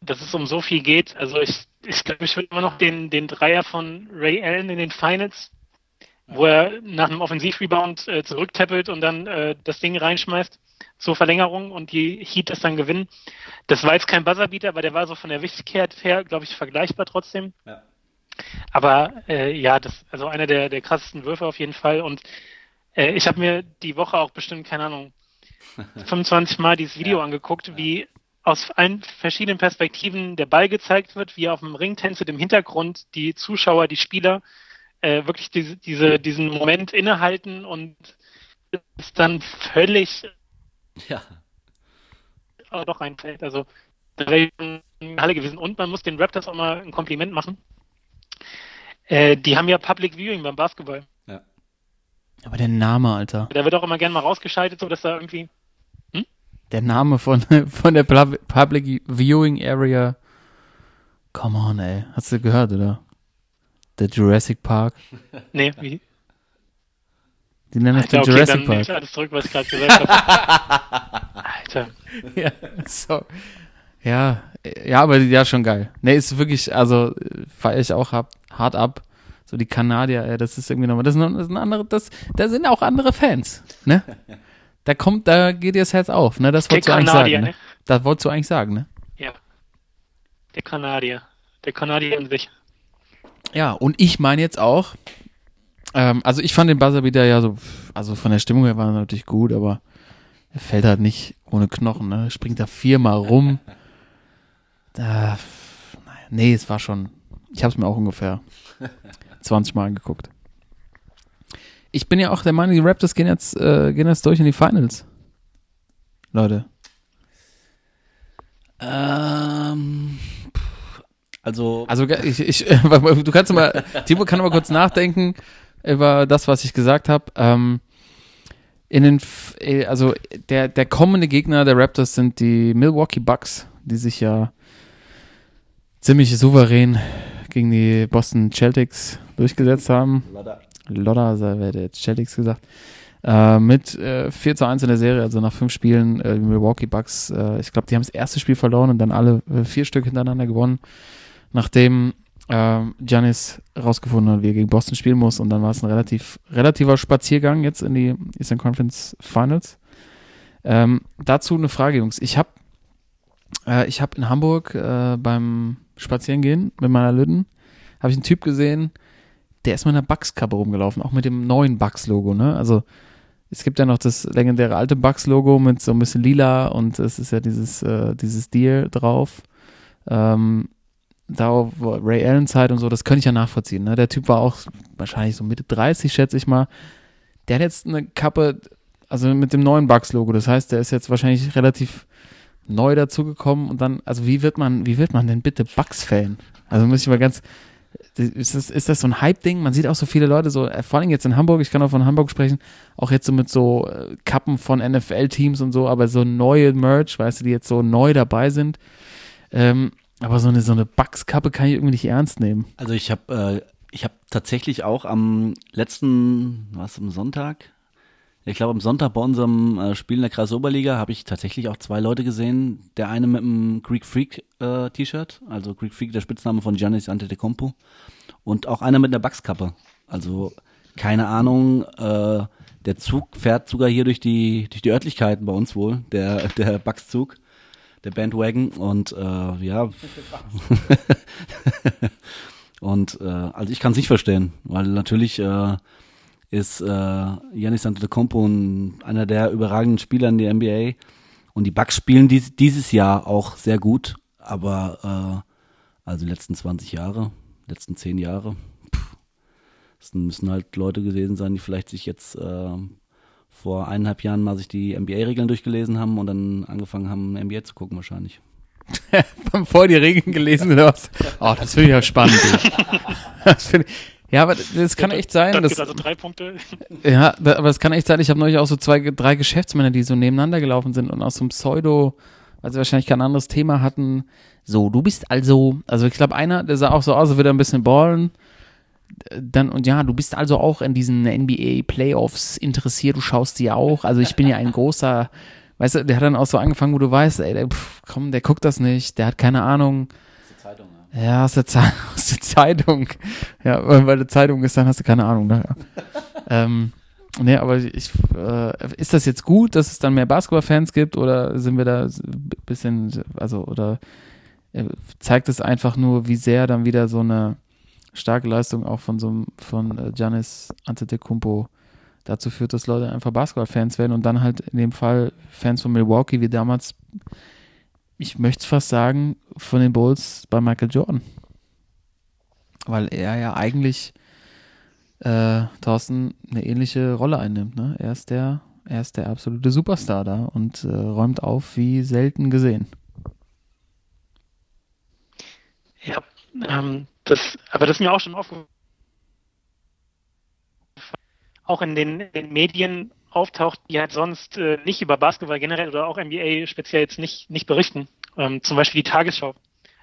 dass es um so viel geht. Also ich ich glaube, ich würde immer noch den, den Dreier von Ray Allen in den Finals, wo er nach einem Offensiv-Rebound äh, zurücktappelt und dann äh, das Ding reinschmeißt zur Verlängerung und die Heat das dann gewinnen. Das war jetzt kein Buzzerbeater, aber der war so von der Wichtigkeit her, glaube ich, vergleichbar trotzdem. Ja. Aber äh, ja, das also einer der, der krassesten Würfe auf jeden Fall. Und äh, ich habe mir die Woche auch bestimmt, keine Ahnung, fünfundzwanzig Mal dieses Video ja. angeguckt, wie aus allen verschiedenen Perspektiven der Ball gezeigt wird, wie auf dem Ring tänzelt im Hintergrund die Zuschauer, die Spieler äh, wirklich diese, diese, diesen Moment innehalten und es dann völlig ja. auch doch reinfällt. Also da wäre ich in der Halle gewesen. Und man muss den Raptors auch mal ein Kompliment machen. Äh, die haben ja Public Viewing beim Basketball. Ja. Aber der Name, Alter. Da wird auch immer gerne mal rausgeschaltet, so dass da irgendwie... Hm? Der Name von, von der Public Viewing Area. Come on, ey. Hast du gehört, oder? Der Jurassic Park. Nee, wie? Die nennen es den okay, Jurassic dann Park. Ich alles zurück, was ich gerade gesagt habe. Alter. Ja, so. Ja, ja, aber ja, schon geil. Ne, ist wirklich, also feiere ich auch hab, hart ab. So die Kanadier, ey, das ist irgendwie nochmal, das sind andere, das, da sind auch andere Fans, ne? Da kommt, da geht dir das Herz auf, ne? Das wolltest du eigentlich sagen, ne? Das wolltest du eigentlich sagen, ne? Ja. Der Kanadier. Der Kanadier in sich. Ja, und ich meine jetzt auch, ähm, also ich fand den Buzzerbeater ja so, also von der Stimmung her war er natürlich gut, aber er fällt halt nicht ohne Knochen, ne? Springt da viermal rum. Da, nee, es war schon, ich habe es mir auch ungefähr zwanzig Mal angeguckt. Ich bin ja auch der Meinung, die Raptors gehen jetzt, äh, gehen jetzt durch in die Finals. Leute. Ähm, also, also ich, ich, du kannst mal, Timo kann mal kurz nachdenken über das, was ich gesagt habe. Ähm, in den, also der, der kommende Gegner der Raptors sind die Milwaukee Bucks, die sich ja ziemlich souverän gegen die Boston Celtics durchgesetzt haben. Lodder, da wäre der Celtics gesagt. Äh, mit äh, vier zu eins in der Serie, also nach fünf Spielen, äh, die Milwaukee Bucks, äh, ich glaube, die haben das erste Spiel verloren und dann alle äh, vier Stück hintereinander gewonnen, nachdem äh, Giannis rausgefunden hat, wie er gegen Boston spielen muss. Und dann war es ein relativ relativer Spaziergang jetzt in die Eastern Conference Finals. Ähm, dazu eine Frage, Jungs. Ich habe äh, ich hab in Hamburg äh, beim Spazierengehen mit meiner Lütten, habe ich einen Typ gesehen, der ist mit einer Bucks-Kappe rumgelaufen, auch mit dem neuen Bucks-Logo, ne? Also es gibt ja noch das legendäre alte Bucks-Logo mit so ein bisschen lila und es ist ja dieses, äh, dieses Deer drauf. Ähm, da Ray Allen-Zeit und so, das könnte ich ja nachvollziehen, ne? Der Typ war auch wahrscheinlich so Mitte dreißig, schätze ich mal. Der hat jetzt eine Kappe, also mit dem neuen Bucks-Logo, das heißt, der ist jetzt wahrscheinlich relativ neu dazugekommen und dann, also wie wird man, wie wird man denn bitte Bucks-Fan? Also muss ich mal ganz, ist das, ist das so ein Hype-Ding? Man sieht auch so viele Leute, so vor allem jetzt in Hamburg, ich kann auch von Hamburg sprechen, auch jetzt so mit so Kappen von N F L-Teams und so, aber so neue Merch, weißt du, die jetzt so neu dabei sind. Ähm, aber so eine, so eine Bucks-Kappe kann ich irgendwie nicht ernst nehmen. Also ich habe äh, ich hab tatsächlich auch am letzten, was, am Sonntag? Ich glaube, am Sonntag bei unserem äh, Spiel in der Kreisoberliga habe ich tatsächlich auch zwei Leute gesehen. Der eine mit einem Greek Freak äh, T-Shirt, also Greek Freak, der Spitzname von Giannis Antetokounmpo. Und auch einer mit einer Bucks-Kappe. Also, keine Ahnung, äh, der Zug fährt sogar hier durch die, durch die Örtlichkeiten bei uns wohl, der, der Bucks-Zug, der Bandwagon. Und äh, ja, und äh, also ich kann es nicht verstehen, weil natürlich... Äh, ist äh, Giannis Antetokounmpo einer der überragenden Spieler in der N B A und die Bucks spielen dies, dieses Jahr auch sehr gut, aber äh, also die letzten zwanzig Jahre, letzten zehn Jahre, pff, das müssen halt Leute gewesen sein, die vielleicht sich jetzt äh, vor eineinhalb Jahren mal sich die N B A-Regeln durchgelesen haben und dann angefangen haben, N B A zu gucken wahrscheinlich. Vorher die Regeln gelesen oder was? Oh, das finde ich ja spannend. Das finde ich... Ja, aber das kann echt sein. Das, das also drei Punkte. Ja, da, aber das kann echt sein. Ich habe neulich auch so zwei, drei Geschäftsmänner, die so nebeneinander gelaufen sind und aus so einem Pseudo, weil sie wahrscheinlich kein anderes Thema hatten. So, du bist also, also ich glaube einer, der sah auch so aus, als würde er ein bisschen ballen. Dann, und ja, du bist also auch in diesen N B A-Playoffs interessiert, du schaust die auch. Also ich bin ja ein großer, weißt du, der hat dann auch so angefangen, wo du weißt, ey, der, pff, komm, der guckt das nicht, der hat keine Ahnung. Das ist eine Zeitung. Ja, aus der, Ze- aus der Zeitung. Ja, weil, weil die Zeitung ist, dann hast du keine Ahnung. Ne? ähm, nee, aber ich, äh, ist das jetzt gut, dass es dann mehr Basketballfans gibt oder sind wir da ein bisschen, also, oder äh, zeigt es einfach nur, wie sehr dann wieder so eine starke Leistung auch von so einem, von äh, Giannis Antetokounmpo dazu führt, dass Leute einfach Basketballfans werden und dann halt in dem Fall Fans von Milwaukee wie damals. Ich möchte es fast sagen, von den Bulls bei Michael Jordan. Weil er ja eigentlich äh, Thorsten eine ähnliche Rolle einnimmt. Ne? Er ist der, er ist der absolute Superstar da und äh, räumt auf wie selten gesehen. Ja, ähm, das, aber das ist mir auch schon aufgefallen. Auch in den, in den Medien auftaucht, die halt sonst äh, nicht über Basketball generell oder auch N B A speziell jetzt nicht nicht berichten. Ähm, zum Beispiel die Tagesschau.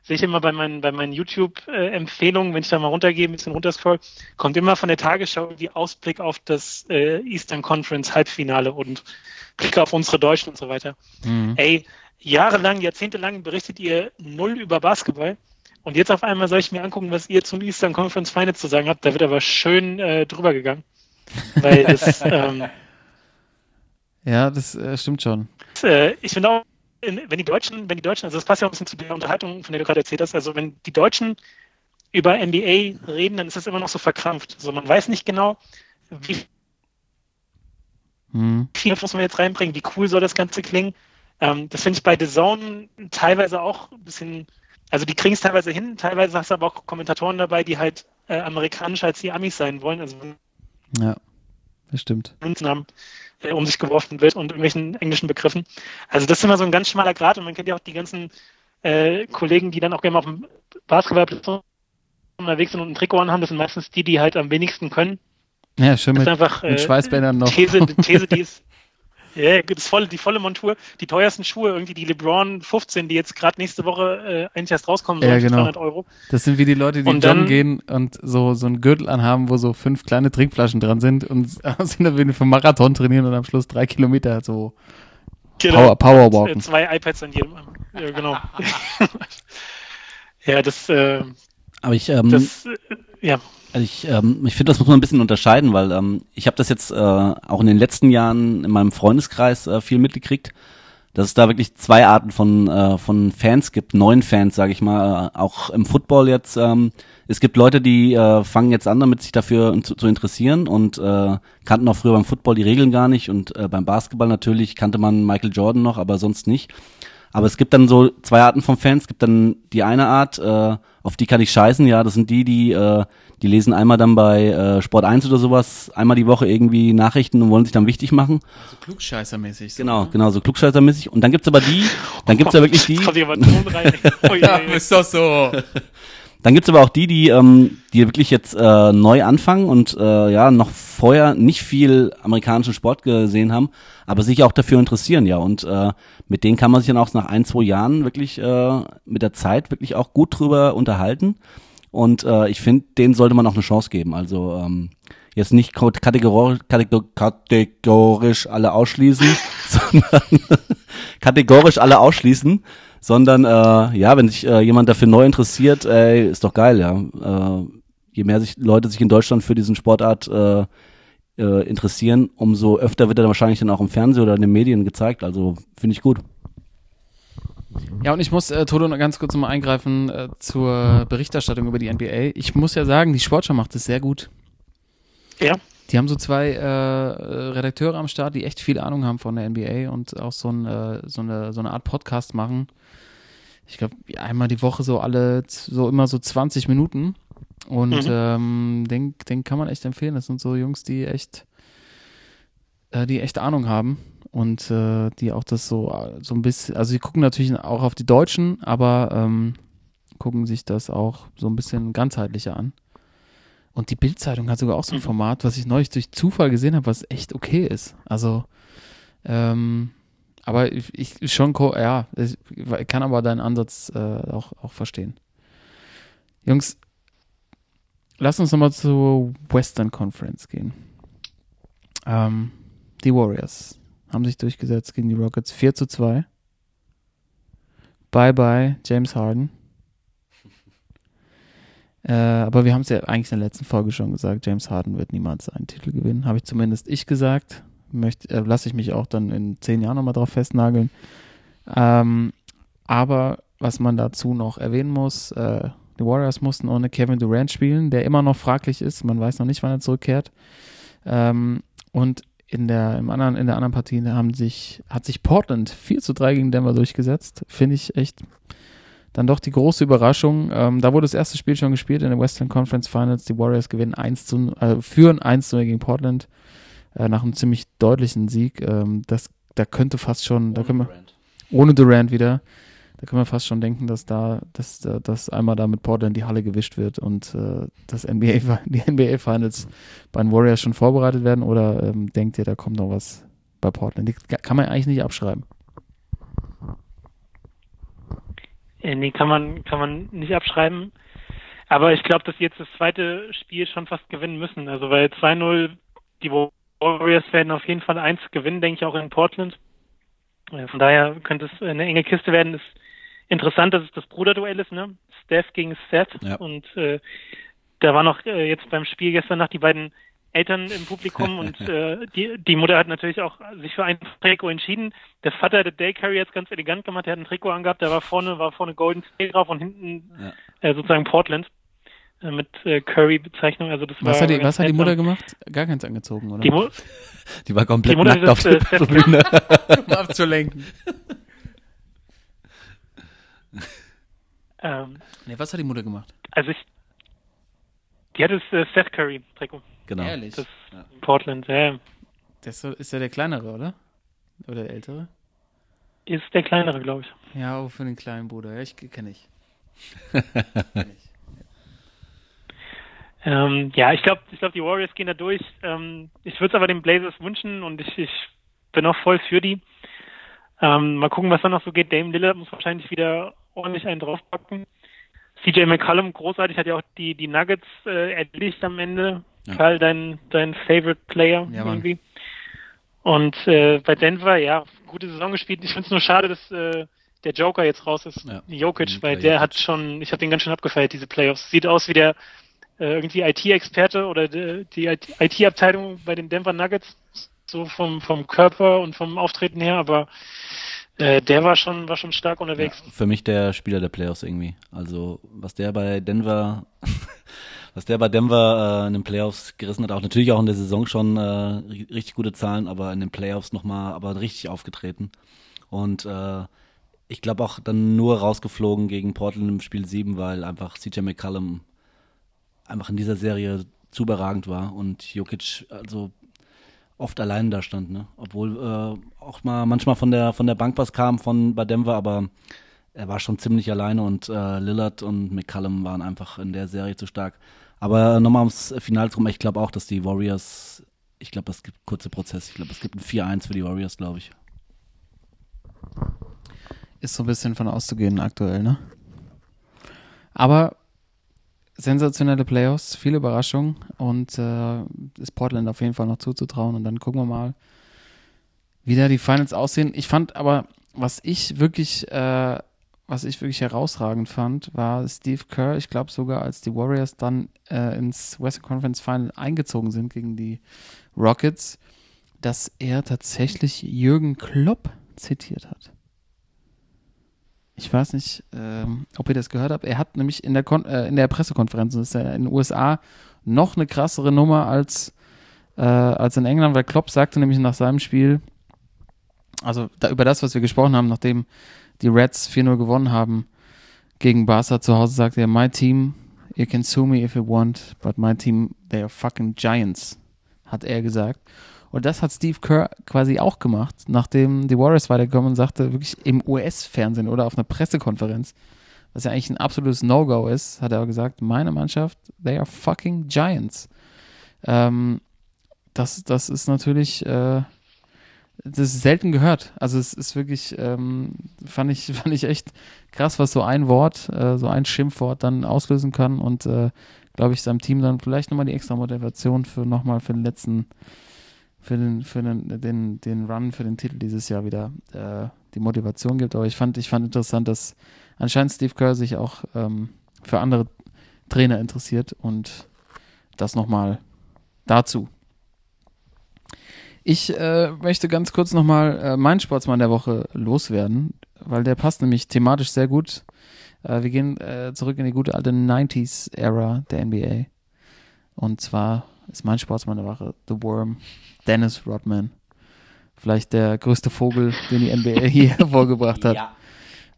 Sehe ich immer bei meinen bei meinen YouTube-Empfehlungen, äh, wenn ich da mal runtergehe, ein bisschen runterscroll, kommt immer von der Tagesschau irgendwie Ausblick auf das äh, Eastern Conference Halbfinale und Blick auf unsere Deutschen und so weiter. Mhm. Ey, jahrelang, jahrzehntelang berichtet ihr null über Basketball und jetzt auf einmal soll ich mir angucken, was ihr zum Eastern Conference Final zu sagen habt. Da wird aber schön äh, drüber gegangen. Weil das... ähm, Ja, das äh, stimmt schon. Ich finde auch, wenn die Deutschen, wenn die Deutschen, also das passt ja auch ein bisschen zu der Unterhaltung, von der du gerade erzählt hast, also wenn die Deutschen über N B A reden, dann ist das immer noch so verkrampft. Also man weiß nicht genau, wie hm. viel muss man jetzt reinbringen, wie cool soll das Ganze klingen. Ähm, das finde ich bei DAZN teilweise auch ein bisschen, also die kriegen es teilweise hin, teilweise hast du aber auch Kommentatoren dabei, die halt äh, amerikanisch als die Amis sein wollen. Also ja, das stimmt. Um sich geworfen wird und irgendwelchen englischen Begriffen. Also das ist immer so ein ganz schmaler Grat und man kennt ja auch die ganzen äh, Kollegen, die dann auch gerne mal auf dem Basketballplatz unterwegs sind und ein Trikot anhaben. Das sind meistens die, die halt am wenigsten können. Ja, schön mit, einfach, äh, mit Schweißbändern noch. These, These die ist ja, das volle, die volle Montur, die teuersten Schuhe, irgendwie die LeBron fünfzehn, die jetzt gerade nächste Woche äh, eigentlich erst rauskommen sollen, ja, genau. dreihundert Euro. Das sind wie die Leute, die in John gehen und so, so einen Gürtel anhaben, wo so fünf kleine Trinkflaschen dran sind und sind dann wieder für Marathon trainieren und am Schluss drei Kilometer so genau. Power, Powerwalken. Zwei iPads an jedem. Ja, genau. ja, das äh, aber ich, ähm, das, äh, ja. Also ich, ähm, ich finde, das muss man ein bisschen unterscheiden, weil ähm, ich habe das jetzt äh, auch in den letzten Jahren in meinem Freundeskreis äh, viel mitgekriegt, dass es da wirklich zwei Arten von äh, von Fans gibt, neuen Fans, sage ich mal, äh, auch im Football jetzt. Ähm, es gibt Leute, die äh, fangen jetzt an, damit sich dafür zu, zu interessieren und äh, kannten auch früher beim Football die Regeln gar nicht und äh, beim Basketball natürlich kannte man Michael Jordan noch, aber sonst nicht. Aber es gibt dann so zwei Arten von Fans. Es gibt dann die eine Art, äh, auf die kann ich scheißen, ja, das sind die, die äh, die lesen einmal dann bei äh, Sport eins oder sowas, einmal die Woche irgendwie Nachrichten und wollen sich dann wichtig machen. So klugscheißermäßig. So, genau, ne? genau, so klugscheißermäßig. Und dann gibt's aber die, dann gibt's ja wirklich die. Ist doch so. Dann gibt's aber auch die, die ähm, die wirklich jetzt äh, neu anfangen und äh, ja noch vorher nicht viel amerikanischen Sport gesehen haben, aber sich auch dafür interessieren, ja. Und äh, mit denen kann man sich dann auch nach ein, zwei Jahren wirklich äh, mit der Zeit wirklich auch gut drüber unterhalten. Und äh, ich finde, denen sollte man auch eine Chance geben. Also ähm, jetzt nicht kategor- kategor- kategorisch alle ausschließen, sondern kategorisch alle ausschließen. Sondern, äh, ja, wenn sich äh, jemand dafür neu interessiert, ey, ist doch geil, ja. Äh, je mehr sich Leute sich in Deutschland für diesen Sportart äh, äh, interessieren, umso öfter wird er dann wahrscheinlich dann auch im Fernsehen oder in den Medien gezeigt. Also finde ich gut. Ja, und ich muss, äh, Toto, ganz kurz nochmal eingreifen äh, zur Berichterstattung über die N B A. Ich muss ja sagen, die Sportschau macht das sehr gut. Ja. Die haben so zwei äh, Redakteure am Start, die echt viel Ahnung haben von der N B A und auch so, ein, äh, so, eine, so eine Art Podcast machen. Ich glaube, einmal die Woche so alle, so immer so zwanzig Minuten. Und mhm. ähm, den, den kann man echt empfehlen. Das sind so Jungs, die echt äh, die echt Ahnung haben und äh, die auch das so, so ein bisschen, also die gucken natürlich auch auf die Deutschen, aber ähm, gucken sich das auch so ein bisschen ganzheitlicher an. Und die Bild-Zeitung hat sogar auch so ein Format, was ich neulich durch Zufall gesehen habe, was echt okay ist. Also, ähm, aber ich, ich schon, ja, ich kann aber deinen Ansatz äh, auch, auch verstehen. Jungs, lasst uns nochmal zur Western Conference gehen. Ähm, die Warriors haben sich durchgesetzt gegen die Rockets vier zu zwei. Bye bye, James Harden. Äh, aber wir haben es ja eigentlich in der letzten Folge schon gesagt, James Harden wird niemals einen Titel gewinnen. Habe ich zumindest ich gesagt. Möcht, äh, lasse ich mich auch dann in zehn Jahren nochmal drauf festnageln. Ähm, aber was man dazu noch erwähnen muss, äh, die Warriors mussten ohne Kevin Durant spielen, der immer noch fraglich ist. Man weiß noch nicht, wann er zurückkehrt. Ähm, und in der, im anderen, in der anderen Partie haben sich, hat sich Portland vier zu drei gegen Denver durchgesetzt. Finde ich echt... Dann doch die große Überraschung. Ähm, da wurde das erste Spiel schon gespielt in der Western Conference Finals. Die Warriors gewinnen eins zu null, äh, führen eins zu null gegen Portland äh, nach einem ziemlich deutlichen Sieg. Ähm, das, da könnte fast schon, ohne da können wir, Durant. ohne Durant wieder, da können wir fast schon denken, dass da, dass, dass einmal da mit Portland die Halle gewischt wird und äh, das N B A, die N B A Finals mhm. bei den Warriors schon vorbereitet werden. Oder ähm, denkt ihr, da kommt noch was bei Portland? Die kann man eigentlich nicht abschreiben. Nee, kann man, kann man nicht abschreiben. Aber ich glaube, dass sie jetzt das zweite Spiel schon fast gewinnen müssen. Also, weil zwei null, die Warriors werden auf jeden Fall eins gewinnen, denke ich, auch in Portland. Von daher könnte es eine enge Kiste werden. Ist interessant, dass es das Bruderduell ist, ne? Steph gegen Seth. Ja. Und äh, da waren noch äh, jetzt beim Spiel gestern Nacht die beiden Eltern im Publikum und äh, die, die Mutter hat natürlich auch sich für ein Trikot entschieden. Der Vater hat den Daycarry jetzt ganz elegant gemacht, der hat ein Trikot angehabt, da war vorne war vorne Golden State drauf und hinten ja. äh, sozusagen Portland äh, mit äh, Curry-Bezeichnung. Also das was war hat die, was hat die Mutter gemacht? Gar keins angezogen, oder? Die, Mu- die war komplett die nackt auf der Tribüne, um abzulenken. ähm, nee, was hat die Mutter gemacht? Also ich, die hat das äh, Seth Curry-Trikot. Genau. Ehrlich? Das ja. Portland, ja. Das ist ja der kleinere, oder? Oder der ältere? Ist der kleinere, glaube ich. Ja, auch für den kleinen Bruder. Ja, ich kenne ich. kenn ich. Ähm, ja, ich glaube, ich glaub, die Warriors gehen da durch. Ähm, ich würde es aber den Blazers wünschen und ich, ich bin auch voll für die. Ähm, mal gucken, was da noch so geht. Dame Lillard muss wahrscheinlich wieder ordentlich einen draufpacken. C J McCollum, großartig, hat ja auch die, die Nuggets äh, erledigt am Ende. Ja. Karl, dein, dein Favorite Player ja, irgendwie. Und äh, bei Denver, ja, gute Saison gespielt. Ich finde es nur schade, dass äh, der Joker jetzt raus ist, ja. Jokic, weil ja, der Jokic. hat schon, ich habe den ganz schön abgefeiert, diese Playoffs. Sieht aus wie der äh, irgendwie I T-Experte oder die, die I T-Abteilung bei den Denver Nuggets, so vom, vom Körper und vom Auftreten her, aber äh, der war schon, war schon stark unterwegs. Ja, für mich der Spieler der Playoffs irgendwie. Also, was der bei Denver... Was der bei Denver äh, in den Playoffs gerissen hat, auch natürlich auch in der Saison schon äh, richtig gute Zahlen, aber in den Playoffs nochmal aber richtig aufgetreten. Und äh, ich glaube auch dann nur rausgeflogen gegen Portland im Spiel sieben, weil einfach C J McCollum einfach in dieser Serie zu überragend war und Jokic also oft allein da stand, ne? Obwohl äh, auch mal manchmal von der von der Bank was kam von bei Denver, aber er war schon ziemlich alleine und äh, Lillard und McCollum waren einfach in der Serie zu stark. Aber nochmal ums Finale drum, ich glaube auch, dass die Warriors, ich glaube, das gibt kurze Prozesse. Ich glaube, es gibt ein vier eins für die Warriors, glaube ich. Ist so ein bisschen von auszugehen aktuell, ne? Aber sensationelle Playoffs, viele Überraschungen und äh, ist Portland auf jeden Fall noch zuzutrauen. Und dann gucken wir mal, wie da die Finals aussehen. Ich fand aber, was ich wirklich... Äh, Was ich wirklich herausragend fand, war Steve Kerr. Ich glaube sogar, als die Warriors dann äh, ins Western Conference Final eingezogen sind gegen die Rockets, dass er tatsächlich Jürgen Klopp zitiert hat. Ich weiß nicht, ähm, ob ihr das gehört habt. Er hat nämlich in der, Kon- äh, in der Pressekonferenz, das ist ja in den U S A noch eine krassere Nummer als, äh, als in England, weil Klopp sagte nämlich nach seinem Spiel, also da, über das, was wir gesprochen haben, nachdem die Reds vier null gewonnen haben gegen Barca zu Hause, sagt er, my team, you can sue me if you want, but my team, they are fucking giants, hat er gesagt. Und das hat Steve Kerr quasi auch gemacht, nachdem die Warriors weitergekommen und sagte, wirklich im U S-Fernsehen oder auf einer Pressekonferenz, was ja eigentlich ein absolutes No-Go ist, hat er gesagt, meine Mannschaft, they are fucking Giants. Ähm, das, das ist natürlich, äh, das ist selten gehört. Also es ist wirklich, ähm, fand ich, fand ich echt krass, was so ein Wort, äh, so ein Schimpfwort dann auslösen kann und äh, glaube ich, seinem Team dann vielleicht nochmal die extra Motivation für nochmal für den letzten, für den, für den, den, den Run, für den Titel dieses Jahr wieder äh, die Motivation gibt. Aber ich fand, ich fand interessant, dass anscheinend Steve Kerr sich auch ähm, für andere Trainer interessiert und das nochmal dazu. Ich äh, möchte ganz kurz nochmal äh, meinen Sportsmann der Woche loswerden, weil der passt nämlich thematisch sehr gut. Äh, wir gehen äh, zurück in die gute alte neunziger-Ära der N B A. Und zwar ist mein Sportsmann der Woche The Worm, Dennis Rodman. Vielleicht der größte Vogel, den die N B A hier hervorgebracht hat.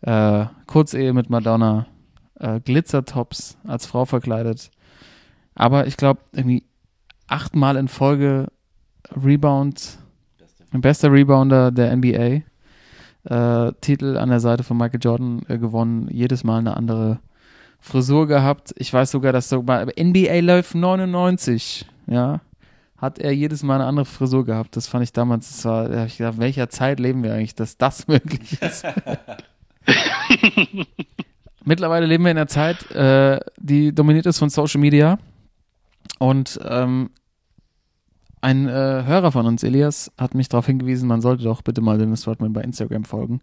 Ja. Äh, Kurzehe mit Madonna, äh, Glitzertops, als Frau verkleidet. Aber ich glaube, irgendwie achtmal in Folge Rebound, Beste. bester Rebounder der N B A. Äh, Titel an der Seite von Michael Jordan äh, gewonnen, jedes Mal eine andere Frisur gehabt. Ich weiß sogar, dass sogar bei N B A Live neunundneunzig, ja, hat er jedes Mal eine andere Frisur gehabt. Das fand ich damals, das war, da habe ich gedacht, in welcher Zeit leben wir eigentlich, dass das möglich ist? Mittlerweile leben wir in einer Zeit, äh, die dominiert ist von Social Media und ähm, ein äh, Hörer von uns, Elias, hat mich darauf hingewiesen, man sollte doch bitte mal Dennis Rodman bei Instagram folgen.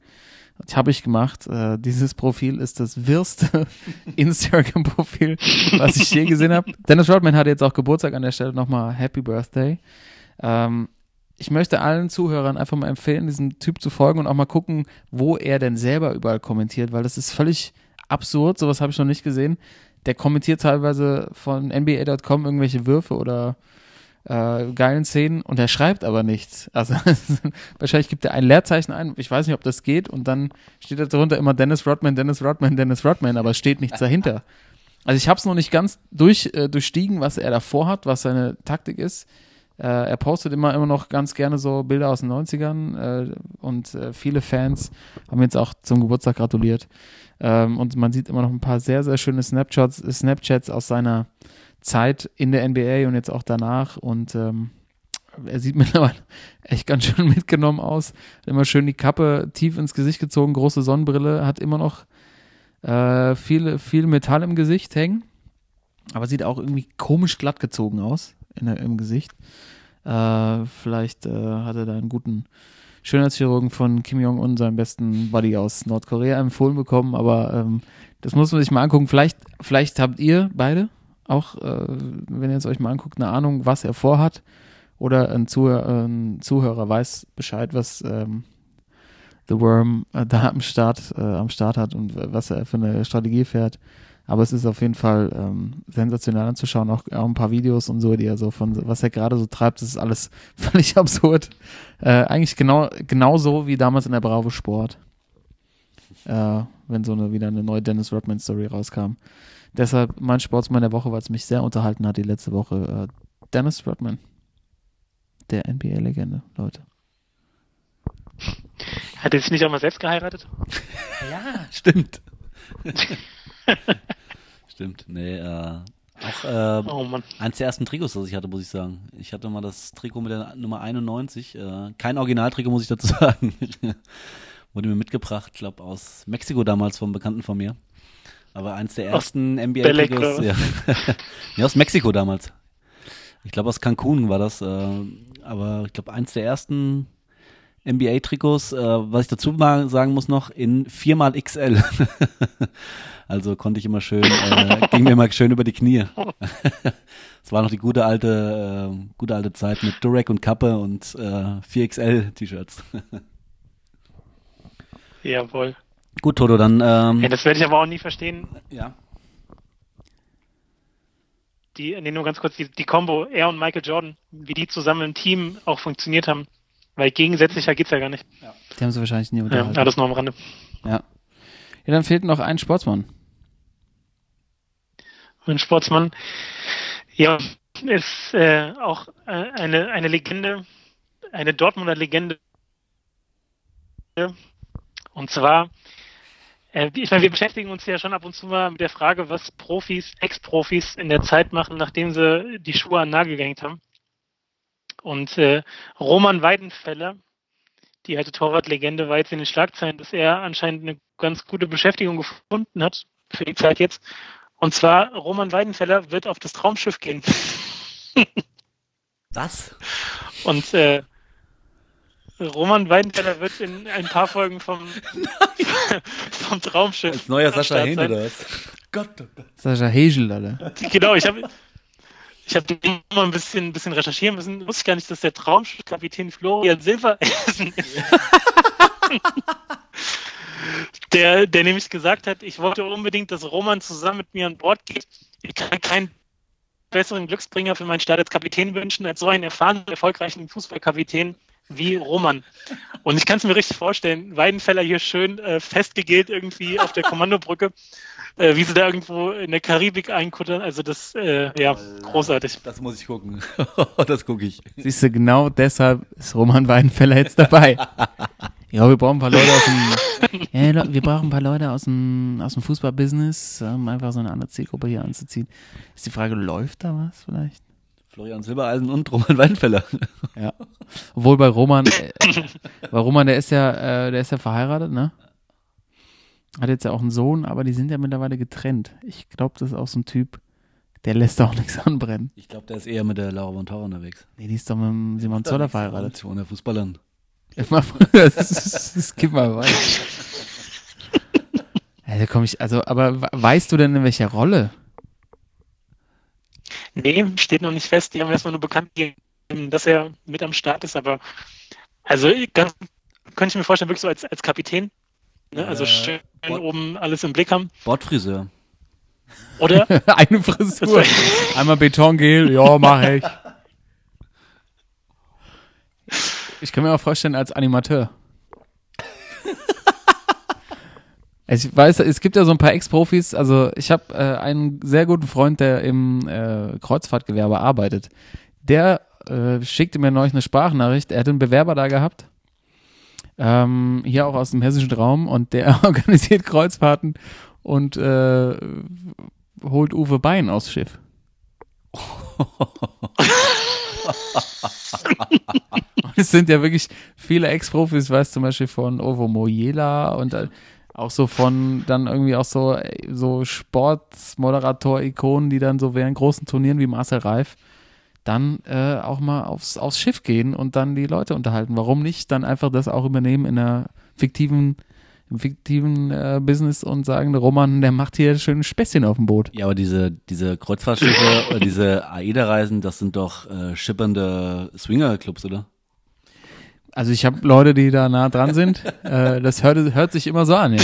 Das habe ich gemacht. Äh, dieses Profil ist das wirrste Instagram-Profil, was ich je gesehen habe. Dennis Rodman hatte jetzt auch Geburtstag, an der Stelle nochmal Happy Birthday. Ähm, ich möchte allen Zuhörern einfach mal empfehlen, diesem Typ zu folgen und auch mal gucken, wo er denn selber überall kommentiert, weil das ist völlig absurd, sowas habe ich noch nicht gesehen. Der kommentiert teilweise von N B A Punkt com irgendwelche Würfe oder äh, geilen Szenen und er schreibt aber nichts. Also wahrscheinlich gibt er ein Leerzeichen ein, ich weiß nicht, ob das geht und dann steht da drunter immer Dennis Rodman, Dennis Rodman, Dennis Rodman, aber es steht nichts dahinter. Also ich habe es noch nicht ganz durch, äh, durchstiegen, was er davor hat, was seine Taktik ist. Äh, er postet immer, immer noch ganz gerne so Bilder aus den neunzigern äh, und äh, viele Fans haben jetzt auch zum Geburtstag gratuliert. Ähm, und man sieht immer noch ein paar sehr, sehr schöne Snapchats, Snapchats aus seiner Zeit in der N B A und jetzt auch danach. Und ähm, er sieht mittlerweile echt ganz schön mitgenommen aus. Hat immer schön die Kappe tief ins Gesicht gezogen, große Sonnenbrille, hat immer noch äh, viel, viel Metall im Gesicht hängen. Aber sieht auch irgendwie komisch glatt gezogen aus in der, im Gesicht. Äh, vielleicht äh, hat er da einen guten Schönheitschirurgen von Kim Jong-un, seinen besten Buddy aus Nordkorea, empfohlen bekommen, aber ähm, das muss man sich mal angucken. Vielleicht, vielleicht habt ihr beide auch, äh, wenn ihr es euch mal anguckt, eine Ahnung, was er vorhat oder ein Zuhörer, ein Zuhörer weiß Bescheid, was ähm, The Worm äh, da am Start, äh, am Start hat und äh, was er für eine Strategie fährt. Aber es ist auf jeden Fall ähm, sensationell anzuschauen, auch, auch ein paar Videos und so, die er so von, was er gerade so treibt, das ist alles völlig absurd. Äh, eigentlich genau genauso wie damals in der Bravo Sport, äh, wenn so eine wieder eine neue Dennis Rodman Story rauskam. Deshalb mein Sportsmann der Woche, weil es mich sehr unterhalten hat die letzte Woche. Äh, Dennis Rodman, der N B A-Legende, Leute. Hat er sich nicht auch mal selbst geheiratet? Ja, stimmt. Stimmt, nee, äh, auch äh, oh, eins der ersten Trikots, das ich hatte, muss ich sagen. Ich hatte mal das Trikot mit der Nummer einundneunzig, äh, kein Originaltrikot, muss ich dazu sagen. Wurde mir mitgebracht, glaube aus Mexiko damals, vom Bekannten von mir. Aber eins der ersten N B A-Trikots. Ja. Nee, aus Mexiko damals. Ich glaube, aus Cancun war das. Äh, aber ich glaube, eins der ersten N B A-Trikots, äh, was ich dazu mal sagen muss noch, in vier mal X L. Also konnte ich immer schön, äh, ging mir immer schön über die Knie. Es war noch die gute alte, äh, gute alte Zeit mit Durek und Kappe und äh, vier X L-T-Shirts. Jawohl. Gut, Toto, dann... Ähm, ja, das werde ich aber auch nie verstehen. Ja. Die, nee, nur ganz kurz, die, die Kombo, er und Michael Jordan, wie die zusammen im Team auch funktioniert haben. Weil gegensätzlicher geht's ja gar nicht. Ja. Die haben sie wahrscheinlich nie unterhalten. Ja, alles noch am Rande. Ja. Ja, dann fehlt noch ein Sportsmann. Ein Sportsmann, ja, ist äh, auch äh, eine eine Legende, eine Dortmunder Legende. Und zwar, äh, ich meine, wir beschäftigen uns ja schon ab und zu mal mit der Frage, was Profis, Ex-Profis in der Zeit machen, nachdem sie die Schuhe an den Nagel gehängt haben. Und äh, Roman Weidenfeller, die alte Torwartlegende, war jetzt in den Schlagzeilen, dass er anscheinend eine ganz gute Beschäftigung gefunden hat für die Zeit jetzt. Und zwar, Roman Weidenfeller wird auf das Traumschiff gehen. Was? Und äh, Roman Weidenfeller wird in ein paar Folgen vom, vom Traumschiff. Als neuer Sascha Hehn oder was? Gott, oh Gott. Sascha Hegel, oder? Genau, ich habe ich hab mal ein bisschen, ein bisschen recherchieren müssen. Wusste ich gar nicht, dass der Traumschiffkapitän Florian Silbereisen ist. der, der nämlich gesagt hat, ich wollte unbedingt, dass Roman zusammen mit mir an Bord geht. Ich kann keinen besseren Glücksbringer für meinen Start als Kapitän wünschen, als so einen erfahrenen, erfolgreichen Fußballkapitän wie Roman. Und ich kann es mir richtig vorstellen, Weidenfeller hier schön äh, festgegelt irgendwie auf der Kommandobrücke, äh, wie sie da irgendwo in der Karibik einkuttern. Also das, äh, ja, großartig. Das muss ich gucken. Das gucke ich. Siehst du, genau deshalb ist Roman Weidenfeller jetzt dabei. Ja, wir brauchen ein paar Leute aus dem, ja, wir brauchen ein paar Leute aus dem, aus dem Fußballbusiness, um einfach so eine andere Zielgruppe hier anzuziehen. Ist die Frage, läuft da was vielleicht? Florian Silbereisen und Roman Weidenfeller. Ja. Obwohl bei Roman, äh, bei Roman, der ist ja, äh, der ist ja verheiratet, ne? Hat jetzt ja auch einen Sohn, aber die sind ja mittlerweile getrennt. Ich glaube, das ist auch so ein Typ, der lässt auch nichts anbrennen. Ich glaube, der ist eher mit der Laura von Tauer unterwegs. Nee, die ist doch mit dem Simon Zoller verheiratet. Von der Fußballern. das, das, das gibt mal weiter. Also komm ich, also, aber weißt du denn, in welcher Rolle? Nee, steht noch nicht fest. Die haben erstmal nur bekannt gegeben, dass er mit am Start ist. Aber also ganz, könnte ich mir vorstellen, wirklich so als, als Kapitän. Ne? Also äh, schön Bord, oben alles im Blick haben. Bordfriseur. Oder? Eine Frisur. Einmal Betongel. Ja, mach ich. Ich kann mir auch vorstellen, als Animateur. Ich weiß, es gibt ja so ein paar Ex-Profis, also ich habe äh, einen sehr guten Freund, der im äh, Kreuzfahrtgewerbe arbeitet. Der äh, schickte mir neulich eine Sprachnachricht, er hatte einen Bewerber da gehabt, ähm, hier auch aus dem hessischen Raum, und der organisiert Kreuzfahrten und äh, holt Uwe Bein aufs Schiff. Es sind ja wirklich viele Ex-Profis, ich weiß zum Beispiel von Ovo Mojela und äh, auch so von, dann irgendwie auch so, so Sportmoderator-Ikonen, die dann so während großen Turnieren wie Marcel Reif dann äh, auch mal aufs, aufs Schiff gehen und dann die Leute unterhalten. Warum nicht dann einfach das auch übernehmen in einer fiktiven, im fiktiven äh, Business und sagen, der Roman, der macht hier schöne Späßchen auf dem Boot. Ja, aber diese, diese Kreuzfahrtschiffe, diese AIDA-Reisen, das sind doch äh, schippernde Swinger-Clubs, oder? Also ich habe Leute, die da nah dran sind. äh, das hört, hört sich immer so an. Ja.